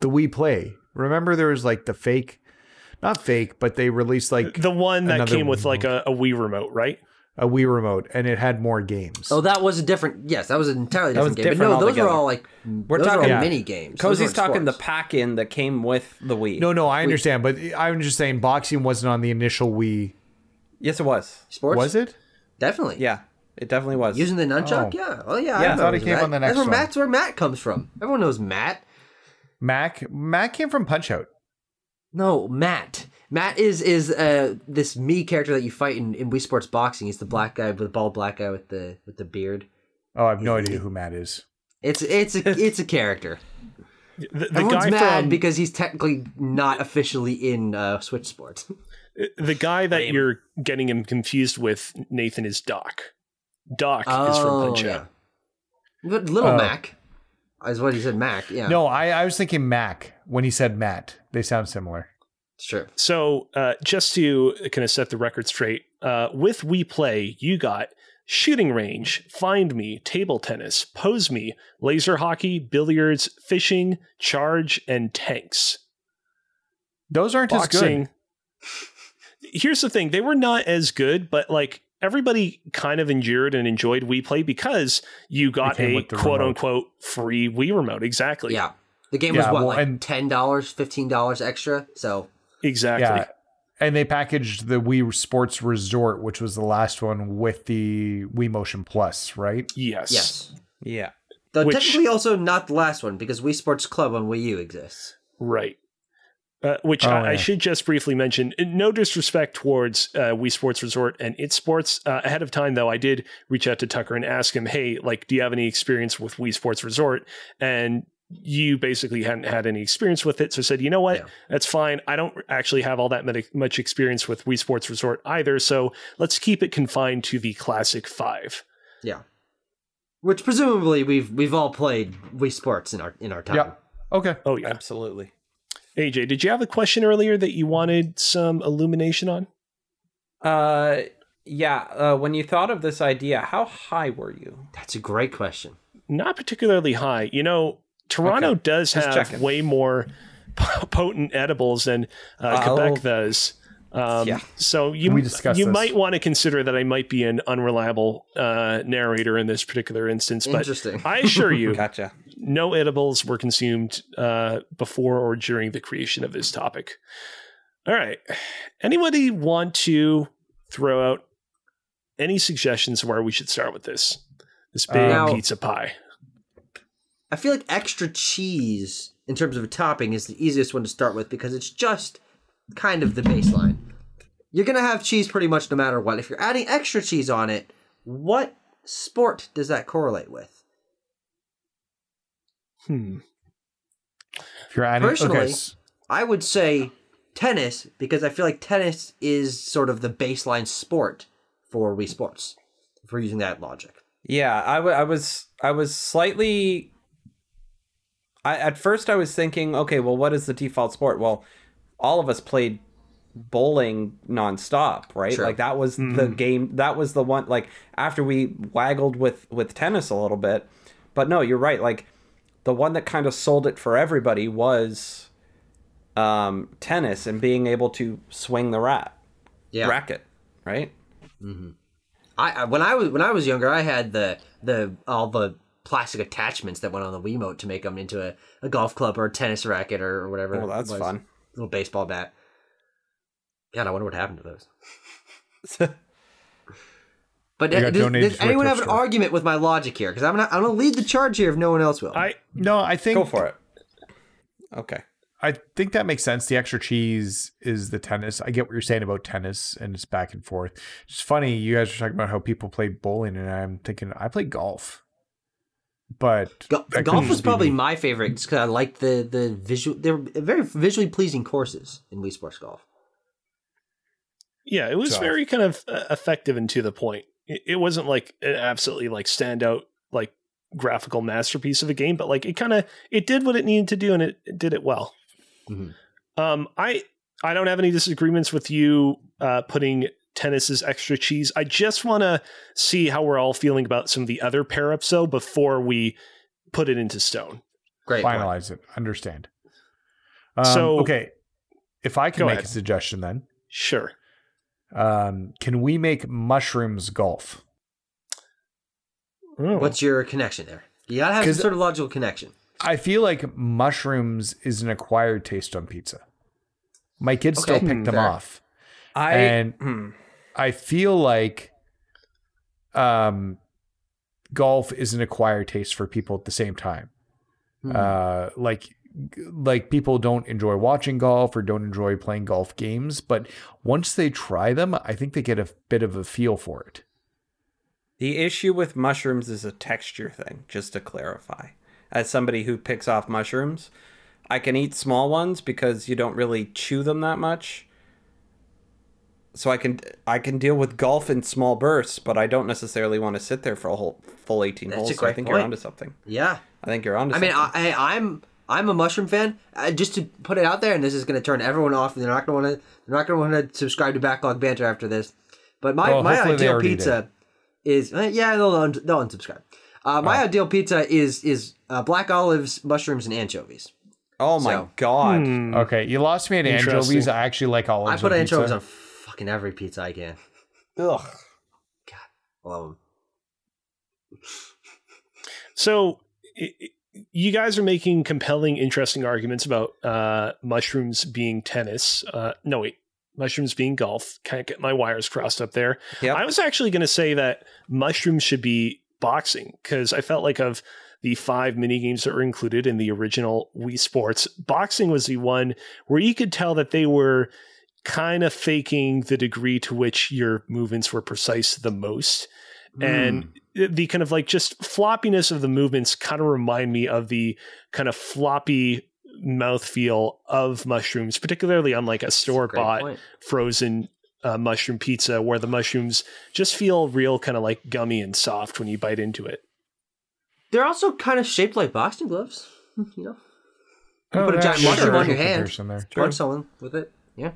The Wii Play. Remember, there was like the fake, not fake, but they released like the one that came with like a Wii remote, right? A Wii remote, and it had more games. Oh, that was a different. Yes, that was an entirely different game. But no, those were all like we're talking mini games. Cozy's talking sports. The pack-in that came with the Wii. No, I understand, but I'm just saying boxing wasn't on the initial Wii. Yes, it was. Sports? Was it? Definitely. Yeah, it definitely was. Using the nunchuck? Oh. Yeah. Oh well, yeah. I thought it came on the next one. That's where Matt comes from. Everyone knows Matt. Matt came from Punch-Out. No, Matt. Matt is this Mii character that you fight in Wii Sports Boxing. He's the black guy, the bald black guy with the beard. Oh, I have no idea who Matt is. It's a character. The Everyone's guy mad because he's technically not officially in Switch Sports. The guy that you're getting him confused with, Nathan, is Doc. Doc is from Punch-Out. Yeah. Little Mac is what he said. Mac. Yeah. No, I was thinking Mac when he said Matt. They sound similar. Sure. So just to kind of set the record straight, with Wii Play, you got shooting range, find me, table tennis, pose me, laser hockey, billiards, fishing, charge, and tanks. Those aren't Boxing. As good. Here's the thing. They were not as good, but like everybody kind of endured and enjoyed Wii Play because you got a quote unquote free Wii remote. Exactly. Yeah. The game was like $10, $15 extra. So. Exactly. Yeah. And they packaged the Wii Sports Resort, which was the last one, with the Wii Motion Plus, right? Yes. Yeah. Though technically also not the last one, because Wii Sports Club on Wii U exists. Right. I should just briefly mention, no disrespect towards Wii Sports Resort and its sports. Ahead of time, though, I did reach out to Tucker and ask him, hey, like, do you have any experience with Wii Sports Resort? And you basically hadn't had any experience with it. So I said, you know what? Yeah. That's fine. I don't actually have all that much experience with Wii Sports Resort either. So let's keep it confined to the classic 5. Yeah. Which presumably we've all played Wii Sports in our time. Yeah. Okay. Oh, yeah. Absolutely. AJ, did you have a question earlier that you wanted some illumination on? When you thought of this idea, how high were you? That's a great question. Not particularly high. You know, Toronto does just have checking. Way more potent edibles than Quebec does. So you might want to consider that I might be an unreliable narrator in this particular instance. But interesting. I assure you, gotcha. No edibles were consumed before or during the creation of this topic. All right. Anybody want to throw out any suggestions where we should start with this big pizza pie? I feel like extra cheese, in terms of a topping, is the easiest one to start with because it's just kind of the baseline. You're going to have cheese pretty much no matter what. If you're adding extra cheese on it, what sport does that correlate with? If you're adding, personally, okay. I would say tennis, because I feel like tennis is sort of the baseline sport for Wii Sports, if we're using that logic. Yeah, I was slightly. At first I was thinking, okay, well, what is the default sport? Well, all of us played bowling nonstop, right? Sure. Like that was the game. That was the one, like after we waggled with tennis a little bit, but no, you're right. Like the one that kind of sold it for everybody was tennis and being able to swing the racket, right? Mm-hmm. When I was younger, I had the all the plastic attachments that went on the Wiimote to make them into a golf club or a tennis racket or whatever. Well, that's fun. A little baseball bat. God, I wonder what happened to those. But does anyone have an argument with my logic here? Because I'm gonna lead the charge here if no one else will. I think go for it. Okay. I think that makes sense. The extra cheese is the tennis. I get what you're saying about tennis, and it's back and forth. It's funny you guys are talking about how people play bowling, and I'm thinking I play golf. But golf was probably my favorite because I liked the visual. They were very visually pleasing courses in Wii Sports Golf. Yeah, it was very kind of effective and to the point. It wasn't like an absolutely like standout like graphical masterpiece of a game, but like it did what it needed to do, and it did it well. Mm-hmm. I don't have any disagreements with you putting tennis as extra cheese. I just want to see how we're all feeling about some of the other pair ups though before we put it into stone. Great, finalize it. Understand. So okay, if I can make a suggestion, then sure. Can we make mushrooms golf? Ooh. What's your connection there? You gotta have some sort of logical connection. I feel like mushrooms is an acquired taste on pizza. My kids still pick them off. I feel like golf is an acquired taste for people at the same time. Like people don't enjoy watching golf or don't enjoy playing golf games, but once they try them, I think they get a bit of a feel for it. The issue with mushrooms is a texture thing, just to clarify. As somebody who picks off mushrooms, I can eat small ones because you don't really chew them that much. So I can deal with golf in small bursts, but I don't necessarily want to sit there for a whole full 18 holes. So I think you're onto something. Yeah. I think you're onto something. I mean, I'm a mushroom fan. Just to put it out there, and this is going to turn everyone off. And they're not going to want to subscribe to Backlog Banter after this. But my ideal pizza is they'll unsubscribe. My ideal pizza is black olives, mushrooms, and anchovies. Oh my god! Okay, you lost me at anchovies. I actually like olives. I put anchovies on fucking every pizza I can. Ugh, god, I love them. So. You guys are making compelling, interesting arguments about mushrooms being tennis. Mushrooms being golf. Can't get my wires crossed up there. Yep. I was actually going to say that mushrooms should be boxing because I felt like of the 5 mini games that were included in the original Wii Sports, boxing was the one where you could tell that they were kind of faking the degree to which your movements were precise the most. And the kind of like just floppiness of the movements kind of remind me of the kind of floppy mouthfeel of mushrooms, particularly on like a store-bought frozen mushroom pizza where the mushrooms just feel real kind of like gummy and soft when you bite into it. They're also kind of shaped like boxing gloves, you know? You put a giant mushroom on your hand, punch someone with it, yeah.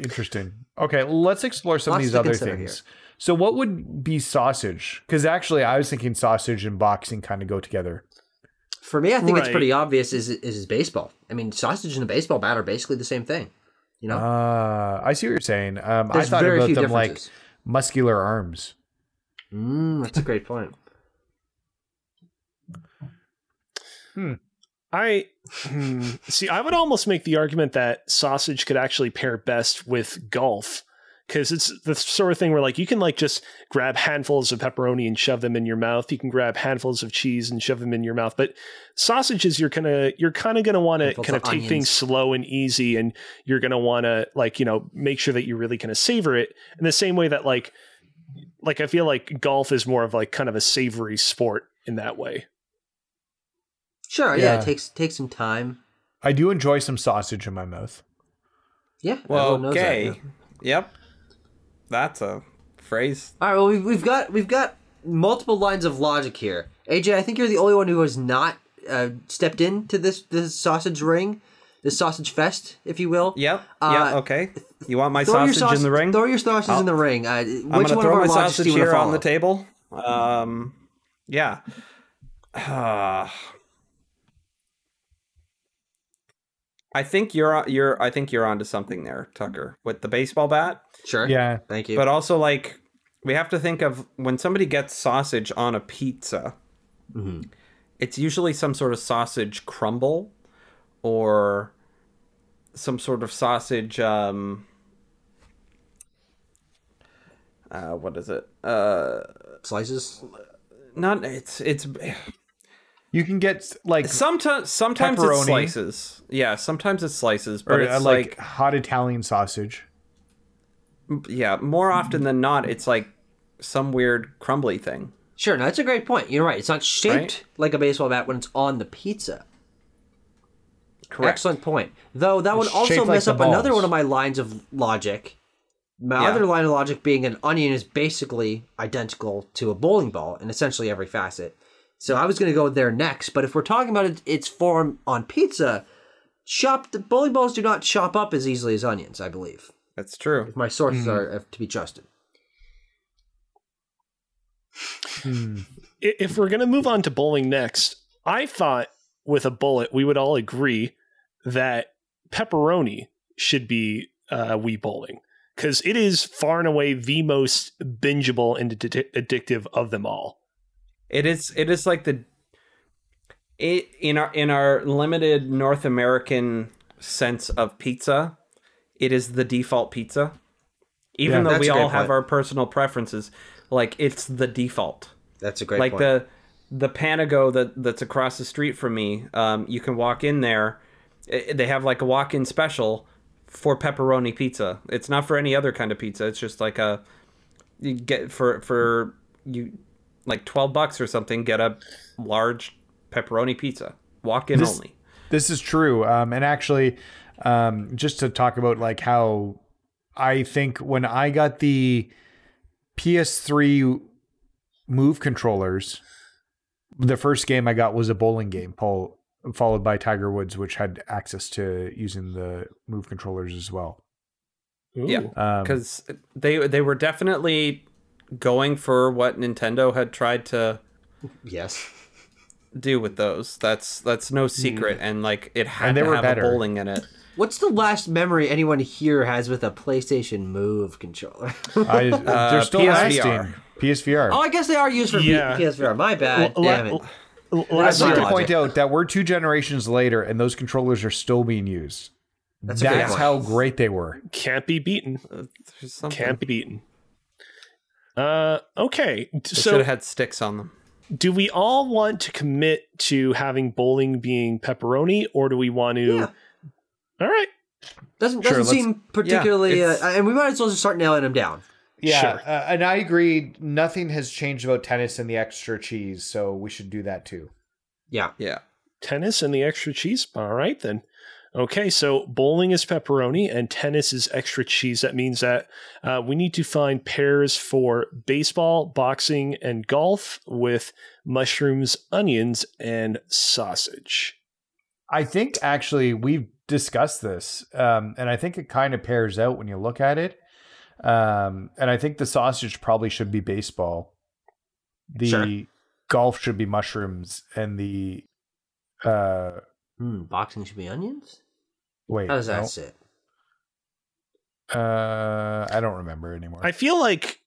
Interesting. Okay, let's explore some of these other things. Here. So what would be sausage? Because actually I was thinking sausage and boxing kind of go together. For me, I think it's pretty obvious is baseball. I mean, sausage and a baseball bat are basically the same thing. You know? I see what you're saying. I thought about them like muscular arms. That's a great point. I would almost make the argument that sausage could actually pair best with golf because it's the sort of thing where like you can like just grab handfuls of pepperoni and shove them in your mouth. You can grab handfuls of cheese and shove them in your mouth. But sausages, you're kind of going to want to kind of take things slow and easy, and you're going to want to like, you know, make sure that you really kind of savor it in the same way that like Like, I feel like golf is more of like kind of a savory sport in that way. Sure, yeah, it takes some time. I do enjoy some sausage in my mouth. Yeah, well, okay. Knows that, yep. That's a phrase. All right, well, we've got multiple lines of logic here. AJ, I think you're the only one who has not stepped into this sausage ring, this sausage fest, if you will. Yep. Yeah, okay. You want my sausage in the ring? Throw your sausage in the ring. Which I'm going to throw my sausage here on the table. Yeah. I think you're onto something there, Tucker, with the baseball bat. Sure. Yeah. Thank you. But also, like, we have to think of when somebody gets sausage on a pizza, mm-hmm. it's usually some sort of sausage crumble or some sort of sausage. What is it? Slices. Not it's. You can get, like, sometimes pepperoni. It's slices. Yeah, sometimes it's slices, but or, it's like hot Italian sausage. Yeah, more often than not, it's like some weird crumbly thing. Sure, no, that's a great point. You're right. It's not shaped like a baseball bat when it's on the pizza. Correct. Excellent point. Though that would also mess up another one of my lines of logic. My other line of logic being an onion is basically identical to a bowling ball in essentially every facet. So I was going to go there next, but if we're talking about its form on pizza, the bowling balls do not chop up as easily as onions, I believe. That's true. If my sources are to be trusted. If we're going to move on to bowling next, I thought with a bullet, we would all agree that pepperoni should be Wii bowling, because it is far and away the most bingeable and addictive of them all. It is like in our limited North American sense of pizza, it is the default pizza. Even though we all have our personal preferences, like, it's the default. That's a great point. Like the Panago that's across the street from me, you can walk in there. They have like a walk-in special for pepperoni pizza. It's not for any other kind of pizza. It's just like you get for you. Like $12 or something, get a large pepperoni pizza. Walk-in only. This is true. And actually, just to talk about like how I think when I got the PS3 Move controllers, the first game I got was a bowling game, followed by Tiger Woods, which had access to using the Move controllers as well. Ooh. Yeah, because they were definitely going for what Nintendo had tried to do with those. That's no secret. And like it had to have a bowling in it. What's the last memory anyone here has with a PlayStation Move controller? They're still PSVR. PSVR. Oh, I guess they are used for PSVR. My bad. Damn it. I'd like to point out that we're 2 generations later and those controllers are still being used. That's how great they were. Can't be beaten. Can't be beaten. Okay. So should have had sticks on them. Do we all want to commit to having bowling being pepperoni, or do we want to? Yeah. All right. Doesn't seem particularly, and we might as well just start nailing them down. Yeah, sure. And I agree. Nothing has changed about tennis and the extra cheese, so we should do that too. Yeah, yeah. Tennis and the extra cheese. All right then. Okay, so bowling is pepperoni and tennis is extra cheese. That means that we need to find pairs for baseball, boxing, and golf with mushrooms, onions, and sausage. I think actually we've discussed this, and I think it kind of pairs out when you look at it. And I think the sausage probably should be baseball. The golf should be mushrooms, and the boxing should be onions? Wait, how does that sit? I don't remember anymore. I feel like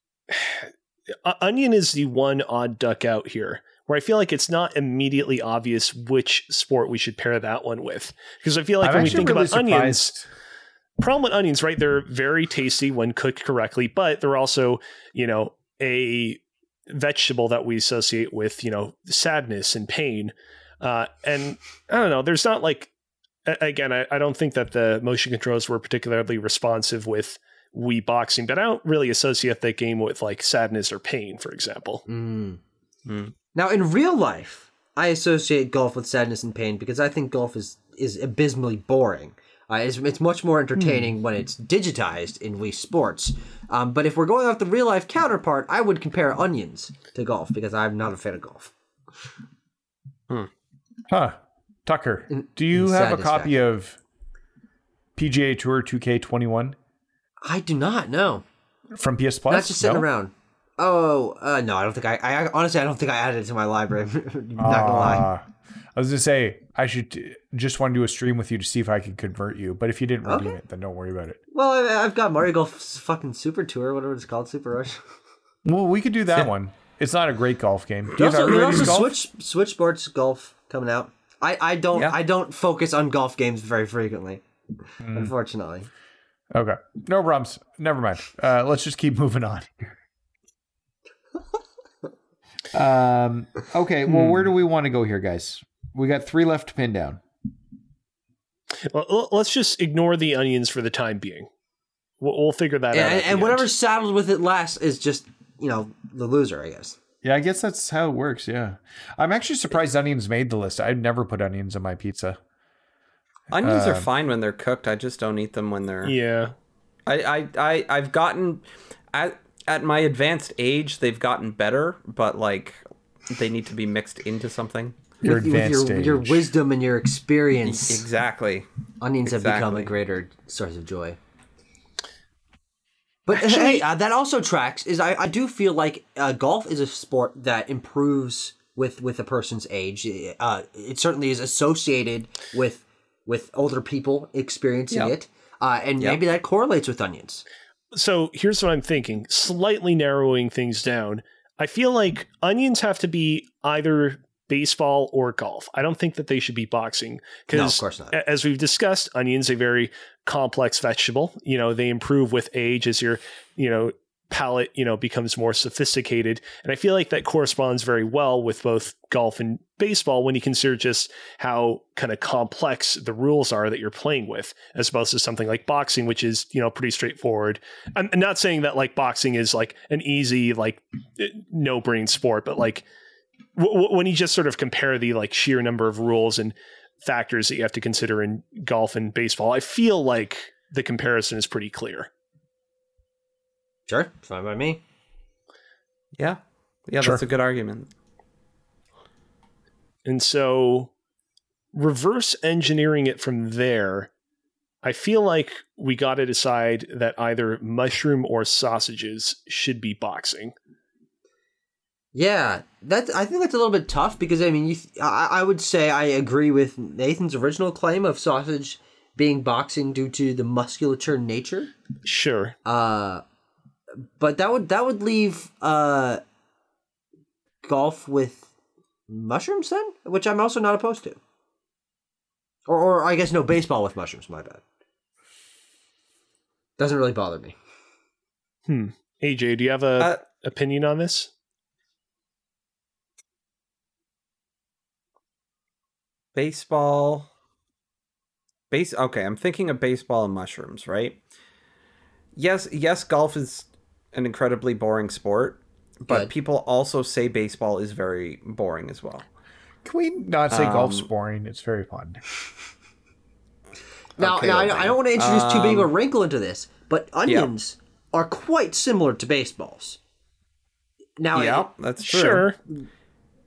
onion is the one odd duck out here, where I feel like it's not immediately obvious which sport we should pair that one with. Because I feel like when we think about onions, problem with onions, right? They're very tasty when cooked correctly, but they're also, a vegetable that we associate with, sadness and pain. And I don't know, there's not like, again, I don't think that the motion controls were particularly responsive with Wii boxing, but I don't really associate that game with like sadness or pain, for example. Mm. Mm. Now, in real life, I associate golf with sadness and pain because I think golf is abysmally boring. It's much more entertaining when it's digitized in Wii Sports. But if we're going off the real-life counterpart, I would compare onions to golf because I'm not a fan of golf. Hmm. Huh. Tucker, do you have a copy of PGA Tour 2K21? I do not, no. From PS Plus? Not just sitting around. Oh, no, I don't think I honestly, I don't think I added it to my library. Not gonna lie. I was going to say, I should just want to do a stream with you to see if I could convert you. But if you didn't redeem it, then don't worry about it. Well, I've got Mario Golf's fucking Super Tour, whatever it's called, Super Rush. Well, we could do that one. It's not a great golf game. Do you also Switch Sports Golf coming out. I don't focus on golf games very frequently, unfortunately. Okay. No problems. Never mind. Let's just keep moving on. Okay. Well, where do we want to go here, guys? We got 3 left to pin down. Well, let's just ignore the onions for the time being. We'll figure that out. And whatever's saddled with it last is just, the loser, I guess. Yeah, I guess that's how it works. Yeah. I'm actually surprised onions made the list. I've never put onions on my pizza. Onions are fine when they're cooked. I just don't eat them when they're... Yeah. I've gotten... At my advanced age, they've gotten better, but they need to be mixed into something. Your wisdom and your experience. Exactly. Onions have become a greater source of joy. But actually, that also tracks. I do feel like golf is a sport that improves with a person's age. It certainly is associated with older people experiencing it. And maybe that correlates with onions. So here's what I'm thinking, slightly narrowing things down. I feel like onions have to be either baseball or golf. I don't think that they should be boxing. No, of course not. As we've discussed, onions are a very complex vegetable. They improve with age as your, palate, becomes more sophisticated. And I feel like that corresponds very well with both golf and baseball when you consider just how kind of complex the rules are that you're playing with, as opposed to something like boxing, which is, pretty straightforward. I'm not saying that boxing is an easy, no brain sport, but when you just sort of compare the sheer number of rules and factors that you have to consider in golf and baseball, I feel like the comparison is pretty clear. Sure, fine by me. Yeah, sure. That's a good argument. And so, reverse engineering it from there, I feel like we got to decide that either mushroom or sausages should be boxing. Yeah, I think that's a little bit tough because, I would say I agree with Nathan's original claim of sausage being boxing due to the musculature nature. Sure. But that would leave golf with mushrooms then, which I'm also not opposed to. Or I guess no, baseball with mushrooms, my bad. Doesn't really bother me. AJ, do you have a opinion on this? Okay, I'm thinking of baseball and mushrooms, right? Yes, golf is an incredibly boring sport, but people also say baseball is very boring as well. Can we not say golf's boring? It's very fun. Now, I don't want to introduce too big of a wrinkle into this, but onions are quite similar to baseballs. Now, that's true. Sure.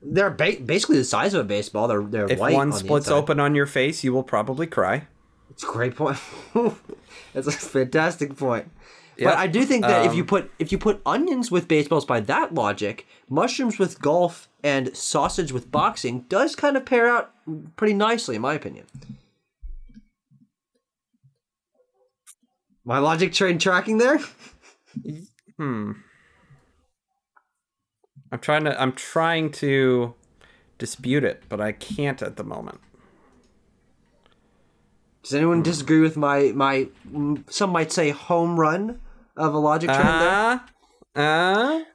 They're basically the size of a baseball. They're white. If one splits open on your face, you will probably cry. It's a great point. That's a fantastic point. But I do think that if you put onions with baseballs by that logic, mushrooms with golf and sausage with boxing does kind of pair out pretty nicely, in my opinion. My logic train tracking there? I'm trying to dispute it, but I can't at the moment. Does anyone disagree with my some might say home run of a logic trend there?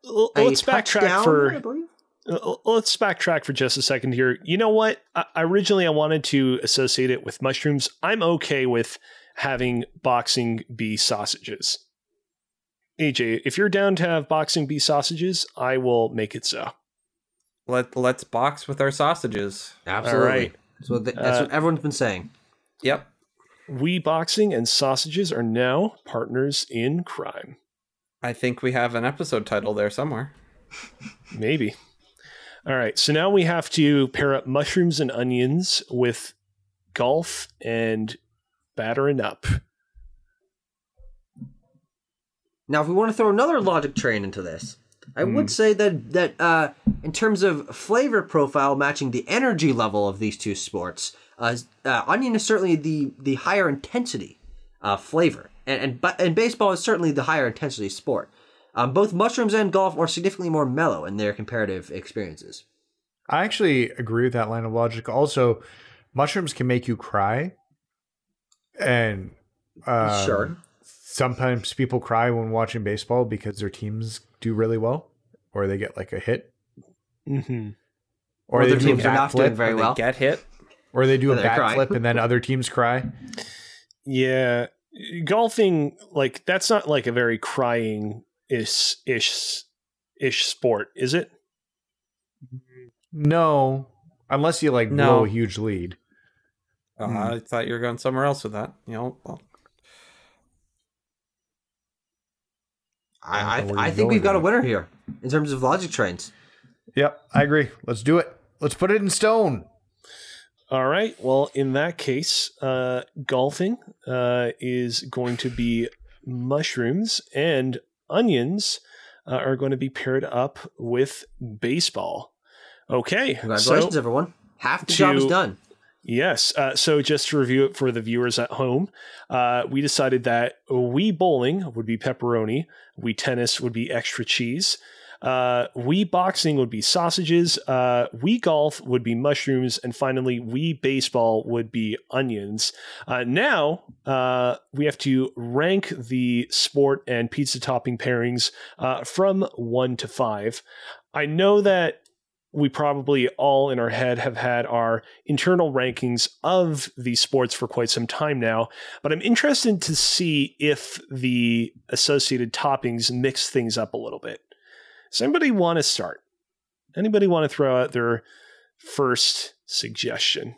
Let's backtrack for just a second here. You know what? I originally wanted to associate it with mushrooms. I'm okay with having boxing bee sausages. AJ, if you're down to have boxing bee sausages, I will make it so. Let's box with our sausages. Absolutely. All right. So that's what everyone's been saying. Yep. We boxing and sausages are now partners in crime. I think we have an episode title there somewhere. Maybe. All right. So now we have to pair up mushrooms and onions with golf and battering up. Now, if we want to throw another logic train into this, I would say that in terms of flavor profile matching the energy level of these two sports, onion is certainly the higher intensity flavor, and baseball is certainly the higher intensity sport. Both mushrooms and golf are significantly more mellow in their comparative experiences. I actually agree with that line of logic. Also, mushrooms can make you cry, and sure. Sometimes people cry when watching baseball because their teams do really well, or they get like a hit, mm-hmm. or their teams are not doing very well. They get hit, or they do a backflip and then other teams cry. Yeah, golfing, like, that's not like a very crying ish sport, is it? No, unless you like blow a huge lead. I thought you were going somewhere else with that. You know. Well. I think we've got a winner here in terms of logic trains. Yep, I agree. Let's do it. Let's put it in stone. All right. Well, in that case, golfing is going to be mushrooms, and onions are going to be paired up with baseball. Okay. Congratulations, everyone. Half the job is done. Yes. So just to review it for the viewers at home, we decided that Wii bowling would be pepperoni. Wii tennis would be extra cheese. Wii boxing would be sausages. Wii golf would be mushrooms. And finally, Wii baseball would be onions. Now we have to rank the sport and pizza topping pairings from 1 to 5. I know that we probably all in our head have had our internal rankings of these sports for quite some time now, but I'm interested to see if the associated toppings mix things up a little bit. Does anybody want to start? Anybody want to throw out their first suggestion?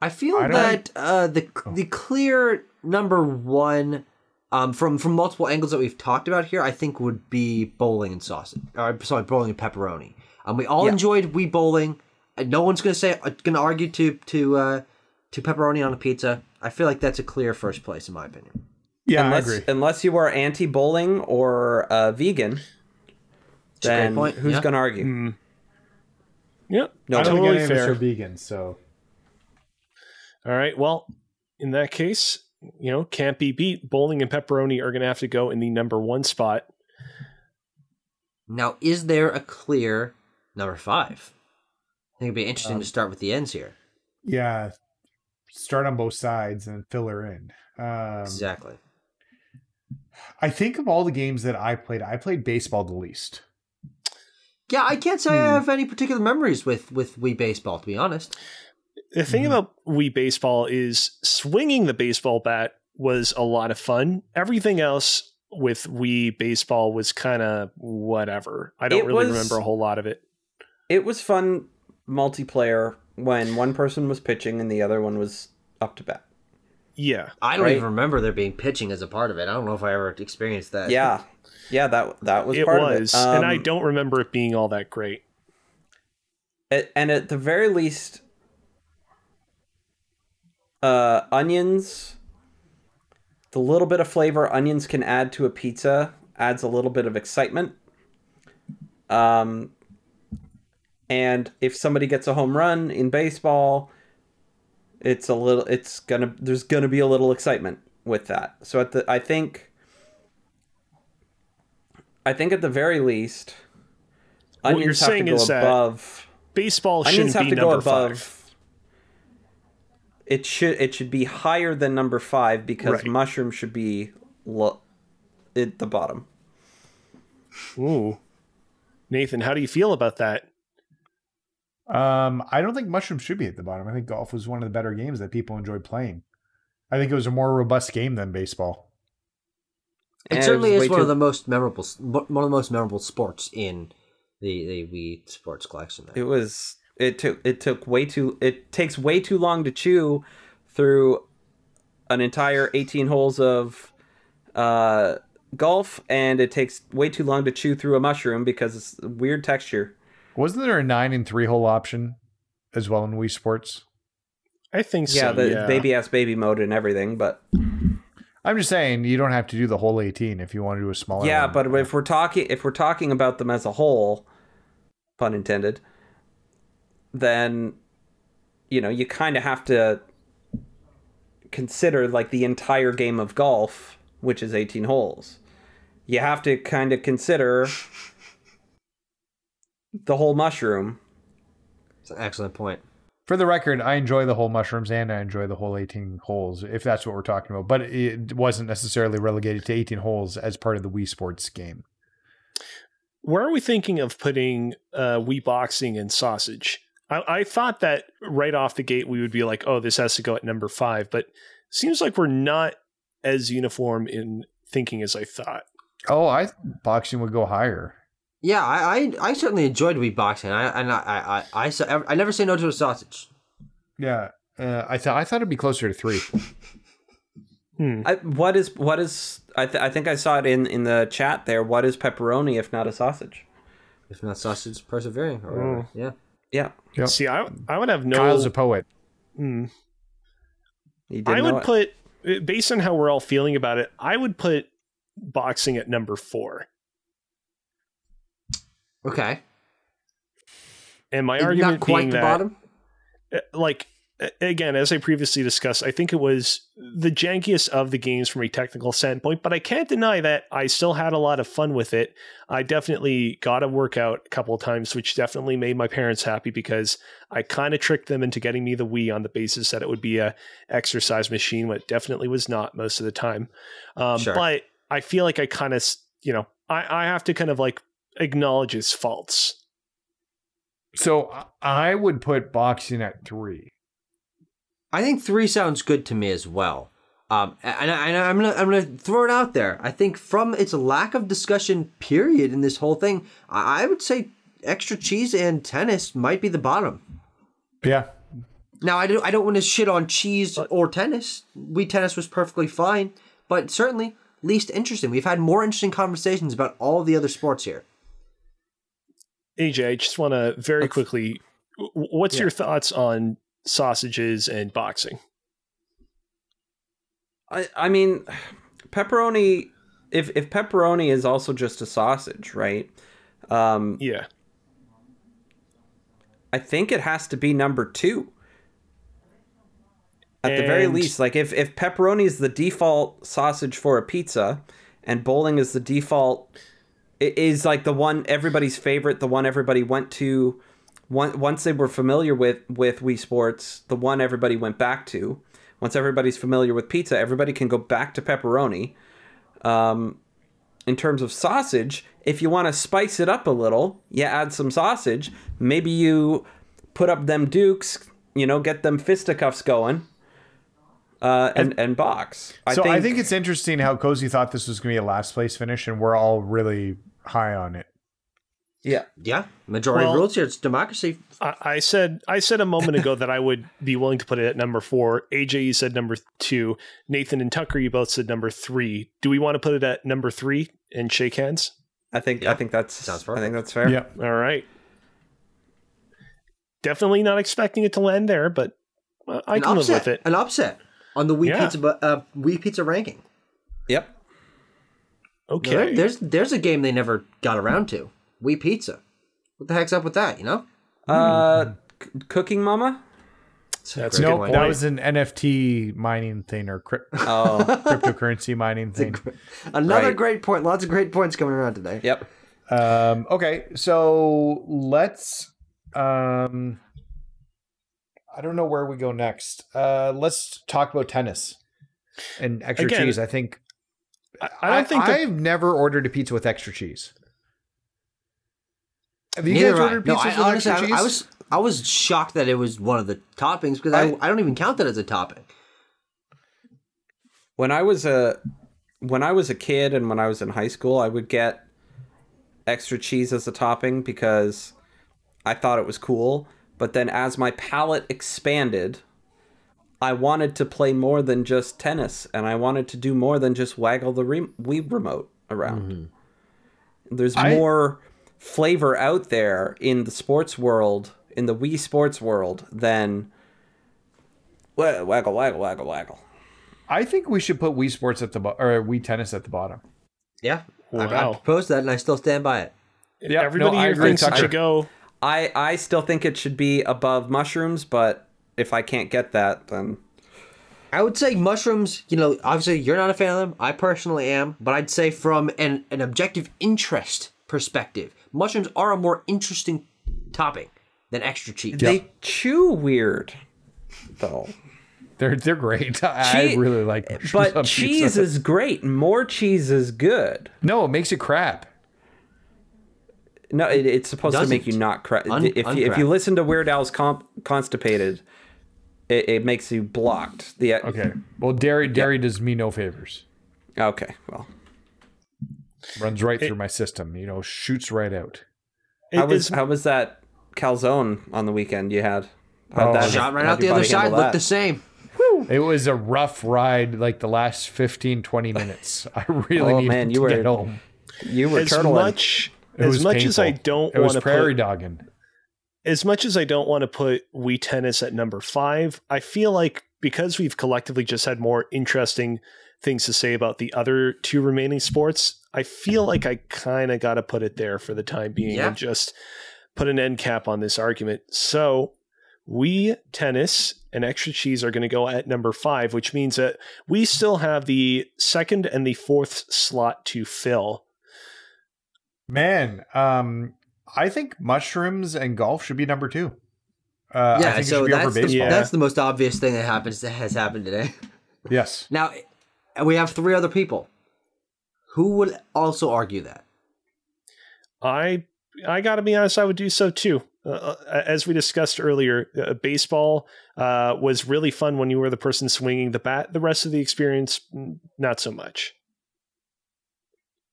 I feel that the clear number one from multiple angles that we've talked about here, I think would be bowling and sausage. Sorry, bowling and pepperoni. We all enjoyed Wii bowling. No one's gonna argue to pepperoni on a pizza. I feel like that's a clear first place in my opinion. Yeah, I agree. Unless you are anti-bowling or vegan, that's then a great point. Who's gonna argue? Mm. Yep, no, totally fair. Any of us are vegan, so all right. Well, in that case, you know, can't be beat. Bowling and pepperoni are going to have to go in the number one spot. Now, is there a clear number 5? I think it'd be interesting to start with the ends here. Yeah. Start on both sides and fill her in. Exactly. I think of all the games that I played baseball the least. Yeah, I can't say I have any particular memories with Wii baseball, to be honest. The thing about Wii baseball is swinging the baseball bat was a lot of fun. Everything else with Wii baseball was kind of whatever. I don't really remember a whole lot of it. It was fun multiplayer when one person was pitching and the other one was up to bat. Yeah. I don't even remember there being pitching as a part of it. I don't know if I ever experienced that. Yeah. Yeah, that was part of it. And I don't remember it being all that great. And at the very least, onions, the little bit of flavor onions can add to a pizza adds a little bit of excitement. And if somebody gets a home run in baseball, there's gonna be a little excitement with that. So I think at the very least, onions have to go above. Baseball shouldn't be number 5. It should be higher than number 5 because mushroom should be at the bottom. Ooh, Nathan, how do you feel about that? I don't think mushroom should be at the bottom. I think golf was one of the better games that people enjoyed playing. I think it was a more robust game than baseball. It certainly is one of the most memorable sports in the Wii Sports collection. There. It takes way too long to chew through an entire 18 holes of golf, and it takes way too long to chew through a mushroom because it's a weird texture. Wasn't there a 9- and 3-hole option as well in Wii Sports? I think so. Yeah, baby ass baby mode and everything, but I'm just saying you don't have to do the whole 18 if you want to do a smaller. Yeah, one. But if we're talking about them as a whole, pun intended, then you kind of have to consider like the entire game of golf, which is 18 holes. You have to kind of consider the whole mushroom. It's an excellent point. For the record, I enjoy the whole mushrooms and I enjoy the whole 18 holes, if that's what we're talking about. But it wasn't necessarily relegated to 18 holes as part of the Wii Sports game. Where are we thinking of putting Wii Boxing and Sausage? I thought that right off the gate we would be like, oh, this has to go at number 5. But it seems like we're not as uniform in thinking as I thought. Oh, I thought Boxing would go higher. Yeah, I certainly enjoyed Wii Boxing. I never say no to a sausage. Yeah, I thought it'd be closer to 3. I think I saw it in the chat there. What is pepperoni if not a sausage? If not sausage, persevering. Or, yeah. Yep. See, I would have no. Kyle's a poet. Mm. I would put based on how we're all feeling about it. I would put Boxing at number 4. Okay. And my argument not quite being the that, bottom? Like, again, as I previously discussed, I think it was the jankiest of the games from a technical standpoint, but I can't deny that I still had a lot of fun with it. I definitely got a workout a couple of times, which definitely made my parents happy because I kind of tricked them into getting me the Wii on the basis that it would be a exercise machine, what definitely was not most of the time. Sure. But I feel like I kind of, I have to kind of like acknowledges faults. So I would put Boxing at 3. I think 3 sounds good to me as well. And I'm gonna throw it out there. I think from its lack of discussion period in this whole thing, I would say Extra Cheese and Tennis might be the bottom. Yeah. Now I don't want to shit on Cheese or Tennis. Wii Tennis was perfectly fine, but certainly least interesting. We've had more interesting conversations about all the other sports here. AJ, I just want to very quickly, what's your thoughts on sausages and boxing? I mean, pepperoni, if pepperoni is also just a sausage, right? Yeah. I think it has to be number 2. At the very least, like if pepperoni is the default sausage for a pizza and bowling is the default, it is like the one everybody's favorite, the one everybody went to once they were familiar with Wii Sports, the one everybody went back to. Once everybody's familiar with pizza, everybody can go back to pepperoni. In terms of sausage, if you want to spice it up a little, you add some sausage. Maybe you put up them dukes, get them fisticuffs going. And box. I think it's interesting how Cozy thought this was going to be a last place finish, and we're all really high on it. Yeah. Majority rules here. It's democracy. I said a moment ago that I would be willing to put it at number 4. AJ, you said number 2. Nathan and Tucker, you both said number 3. Do we want to put it at number 3 and shake hands? I think that's fair. Yeah. All right. Definitely not expecting it to land there, but I can live with it. An upset. On the Wii Pizza ranking. Yep. Okay. Now, there's a game they never got around to. Wii Pizza. What the heck's up with that, Cooking Mama? That's no point. That was an NFT mining thing or cryptocurrency mining thing. Another great point. Lots of great points coming around today. Yep. Okay, so let's... I don't know where we go next. Let's talk about tennis and extra cheese. I think I've never ordered a pizza with extra cheese. Have you guys ordered pizzas with extra cheese? I was shocked that it was one of the toppings because I don't even count that as a topping. When I was a kid and when I was in high school, I would get extra cheese as a topping because I thought it was cool. But then as my palate expanded, I wanted to play more than just tennis, and I wanted to do more than just waggle the Wii remote around. Mm-hmm. There's more flavor out there in the sports world, in the Wii sports world, than waggle, waggle, waggle, waggle. I think we should put Wii Sports at the or Wii Tennis at the bottom. Yeah, wow. I proposed that, and I still stand by it. Yeah, everybody here thinks it should go. I still think it should be above mushrooms, but if I can't get that, then I would say mushrooms. You know, obviously you're not a fan of them. I personally am, but I'd say from an objective interest perspective, mushrooms are a more interesting topping than extra cheese. They chew weird, though. They're great. I really like them. But cheese is great. More cheese is good. No, it makes it crap. No, it's supposed to make you not crap. If you listen to Weird Al's Constipated, it makes you blocked. Okay. Well, dairy does me no favors. Okay. Well, runs right through my system. You know, shoots right out. How was that calzone on the weekend you had? Shot right out the other side. Looked the same. It was a rough ride, like the last 15, 20 minutes. I really needed to get home. You were turtling. As much as I don't want to put Wii Tennis at number 5, I feel like because we've collectively just had more interesting things to say about the other two remaining sports, I feel like I kind of got to put it there for the time being and just put an end cap on this argument. So Wii Tennis and extra cheese are going to go at number 5, which means that we still have the second and the fourth slot to fill. Man, I think mushrooms and golf should be number 2. I think so. That's the most obvious thing that has happened today. Yes. Now we have 3 other people. Who would also argue that? I got to be honest. I would do so too. As we discussed earlier, baseball was really fun when you were the person swinging the bat. The rest of the experience, not so much.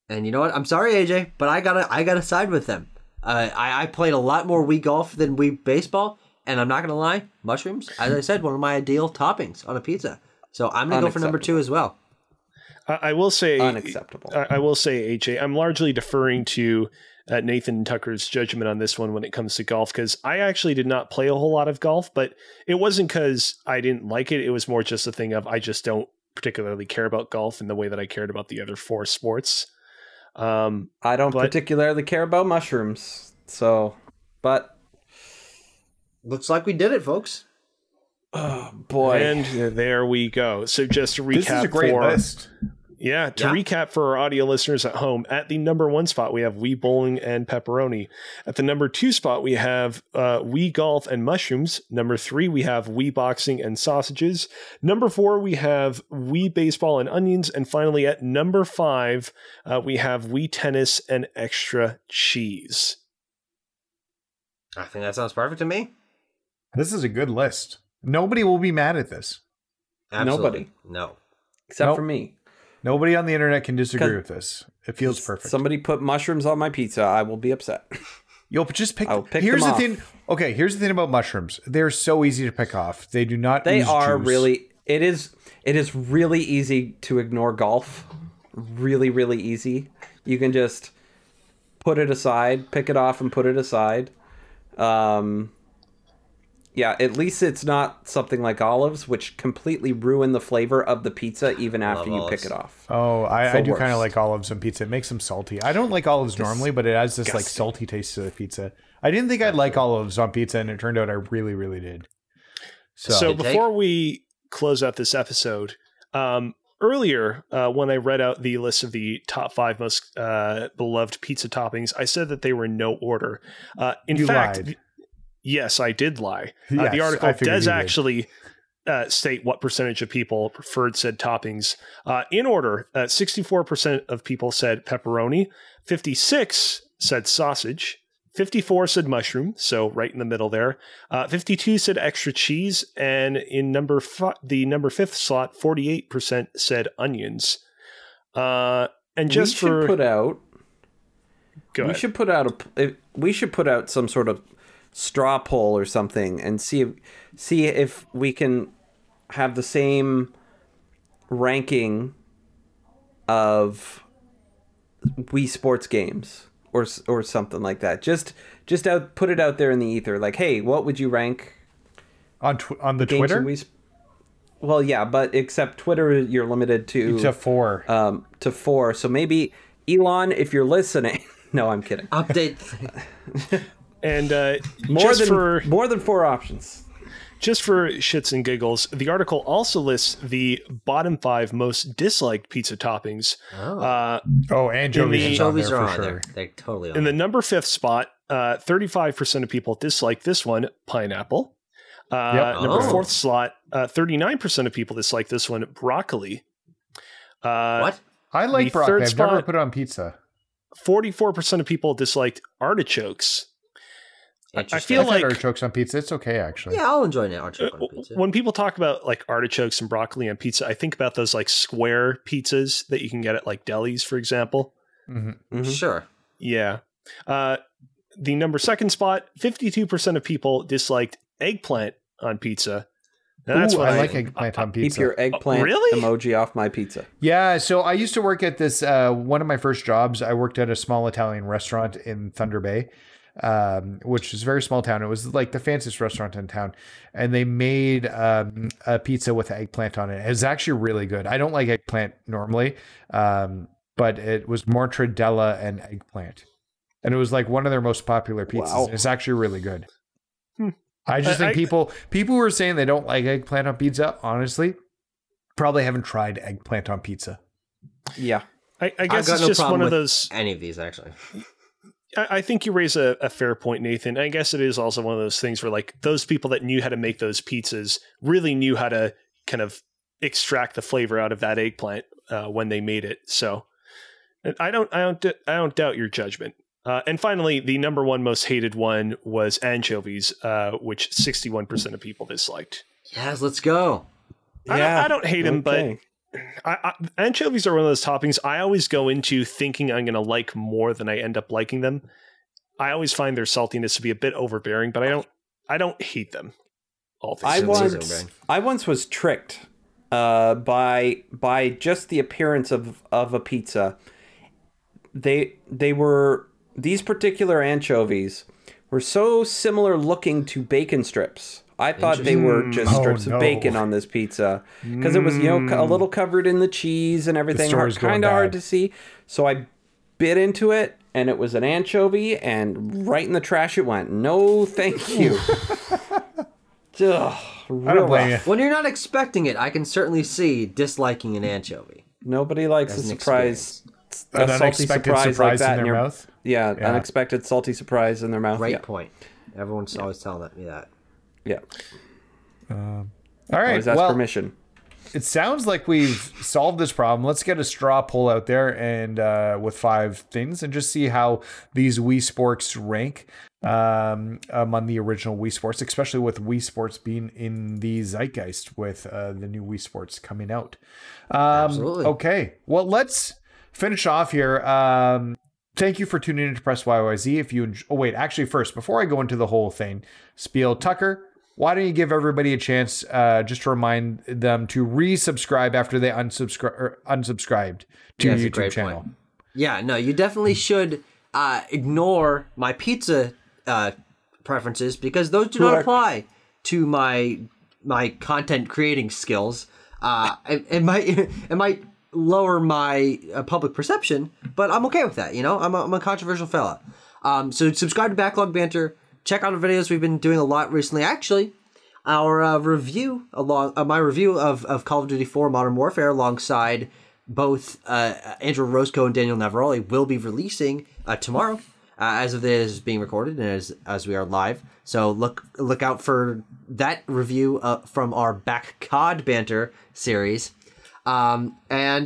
And you know what? I'm sorry, AJ, but I gotta side with them. I played a lot more Wii golf than Wii baseball, and I'm not gonna lie, mushrooms, as I said, one of my ideal toppings on a pizza. So I'm gonna go for number 2 as well. I will say unacceptable. I will say, AJ, I'm largely deferring to Nathan and Tucker's judgment on this one when it comes to golf, because I actually did not play a whole lot of golf, but it wasn't because I didn't like it. It was more just a thing of I just don't particularly care about golf in the way that I cared about the other 4 sports. I don't particularly care about mushrooms, but looks like we did it, folks. Oh boy. And there we go. So just to recap, this is a great list. Yeah. Recap for our audio listeners at home, at the number 1 spot, we have Wii bowling and pepperoni. At the number 2 spot, we have Wii golf and mushrooms. Number 3, we have Wii boxing and sausages. Number 4, we have Wii baseball and onions. And finally, at number 5, we have Wii tennis and extra cheese. I think that sounds perfect to me. This is a good list. Nobody will be mad at this. Absolutely. Nobody. No. Except for me. Nobody on the internet can disagree with this. It feels perfect. Somebody put mushrooms on my pizza, I will be upset. You'll just pick them off. Here's the thing. Okay, here's the thing about mushrooms. They're so easy to pick off. They do not They use are juice. Really it is really easy to ignore golf. Really, really easy. You can just put it aside, pick it off and put it aside. Yeah, at least it's not something like olives, which completely ruin the flavor of the pizza even after you pick it off. Oh, I do kind of like olives on pizza. It makes them salty. I don't like olives normally, but it has this like salty taste to the pizza. I didn't think I'd like olives on pizza, and it turned out I really, really did. So before we close out this episode, earlier when I read out the list of the top 5 most beloved pizza toppings, I said that they were in no order. In fact, you lied. Yes, I did lie. Yes, the article does actually state what percentage of people preferred said toppings. In order, 64% of people said pepperoni, 56% said sausage, 54 said mushroom, so right in the middle there. 52 said extra cheese, and in the number fifth slot, 48% said onions. And just for put out, we should put out some sort of straw poll or something and see if we can have the same ranking of Wii Sports games. Or something like that. Just put it out there in the ether. Like, hey, what would you rank on the Twitter? Well, yeah, but except Twitter, you're limited to four. To four. So maybe Elon, if you're listening. No, I'm kidding. Update. And more than four options. Just for shits and giggles, the article also lists the bottom five most disliked pizza toppings. Oh, anchovies are on there. They're totally on. In the number fifth spot, 35% of people dislike this one, pineapple. Number fourth slot, 39% of people dislike this one, broccoli. What? I like broccoli. I've never put it on pizza. 44% of people disliked artichokes. I feel like artichokes on pizza. It's okay, actually. Yeah, I'll enjoy an artichoke on pizza. When people talk about like artichokes and broccoli on pizza, I think about those like square pizzas that you can get at like delis, for example. Mm-hmm. Mm-hmm. Sure. Yeah. The number second spot, 52% of people disliked eggplant on pizza. Now, that's why I like eggplant on pizza. Keep your eggplant emoji off my pizza. Yeah, so I used to work at this. One of my first jobs, I worked at a small Italian restaurant in Thunder Bay. Which is a very small town. It was like the fanciest restaurant in town, and they made a pizza with eggplant on it. It was actually really good. I don't like eggplant normally, but it was mortadella and eggplant, and it was like one of their most popular pizzas. Wow. It's actually really good. I just think people who are saying they don't like eggplant on pizza, honestly, probably haven't tried eggplant on pizza. Yeah, I guess it's just one of those. Any of these, actually. I think you raise a fair point, Nathan. I guess it is also one of those things where like those people that knew how to make those pizzas really knew how to kind of extract the flavor out of that eggplant when they made it. So I don't doubt your judgment. And finally, the number one most hated one was anchovies, which 61% of people disliked. Yes, let's go. I don't hate them, okay. But anchovies are one of those toppings I always go into thinking I'm going to like more than I end up liking them. I always find their saltiness to be a bit overbearing, but I don't hate them. I once was tricked by just the appearance of a pizza. They were, these particular anchovies were so similar looking to bacon strips. I thought they were just strips of bacon on this pizza because it was, you know, a little covered in the cheese and everything. Kind of hard to see. So I bit into it and it was an anchovy and right in the trash it went. No, thank you. Ugh, I don't blame you. When you're not expecting it, I can certainly see disliking an anchovy. Nobody likes an unexpected salty surprise like that in their mouth. Yeah, unexpected salty surprise in their mouth. Right point. Everyone's always telling me that. Yeah. All right. Always ask permission. It sounds like we've solved this problem. Let's get a straw poll out there and with five things and just see how these Wii Sports rank among the original Wii Sports, especially with Wii Sports being in the zeitgeist with the new Wii Sports coming out. Absolutely. Okay. Well, let's finish off here. Thank you for tuning in to Press YYZ. If you enjoy, first, before I go into the whole thing, spiel, Tucker, why don't you give everybody a chance just to remind them to resubscribe after they unsubscribed to your YouTube channel? Point. Yeah, no, you definitely should ignore my pizza preferences because those do not apply to my content creating skills. It might lower my public perception, but I'm okay with that. You know, I'm a controversial fella. So subscribe to Backlog Banter. Check out our videos. We've been doing a lot recently. Actually, our my review of Call of Duty 4 Modern Warfare alongside both Andrew Roscoe and Daniel Navarroli will be releasing tomorrow as of this being recorded and as we are live. So look out for that review from our Backlog Banter series. And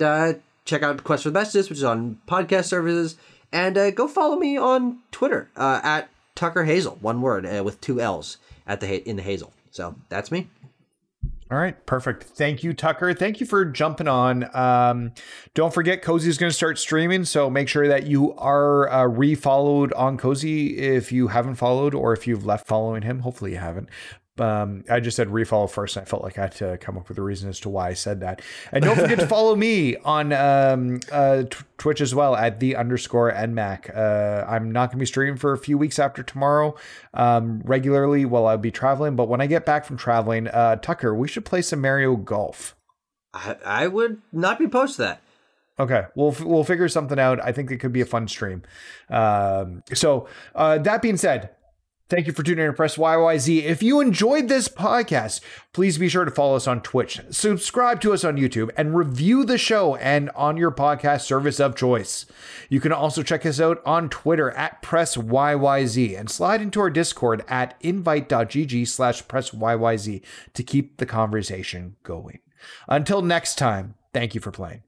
check out Quest for the Bestest, which is on podcast services, and go follow me on Twitter at Tucker Hazel, one word with two L's at the in the Hazel. So that's me. All right. Perfect. Thank you, Tucker. Thank you for jumping on. Don't forget, Cozy is going to start streaming. So make sure that you are re-followed on Cozy if you haven't followed or if you've left following him. Hopefully you haven't. I just said refollow first, and I felt like I had to come up with a reason as to why I said that. And don't forget to follow me on Twitch as well at @the_nmac. I'm not going to be streaming for a few weeks after tomorrow regularly while I'll be traveling. But when I get back from traveling, Tucker, we should play some Mario Golf. I would not be opposed to that. Okay, we'll figure something out. I think it could be a fun stream. So that being said, thank you for tuning in to Press YYZ. If you enjoyed this podcast, please be sure to follow us on Twitch, subscribe to us on YouTube, and review the show and on your podcast service of choice. You can also check us out on Twitter at Press YYZ and slide into our Discord at invite.gg/PressYYZ to keep the conversation going. Until next time, thank you for playing.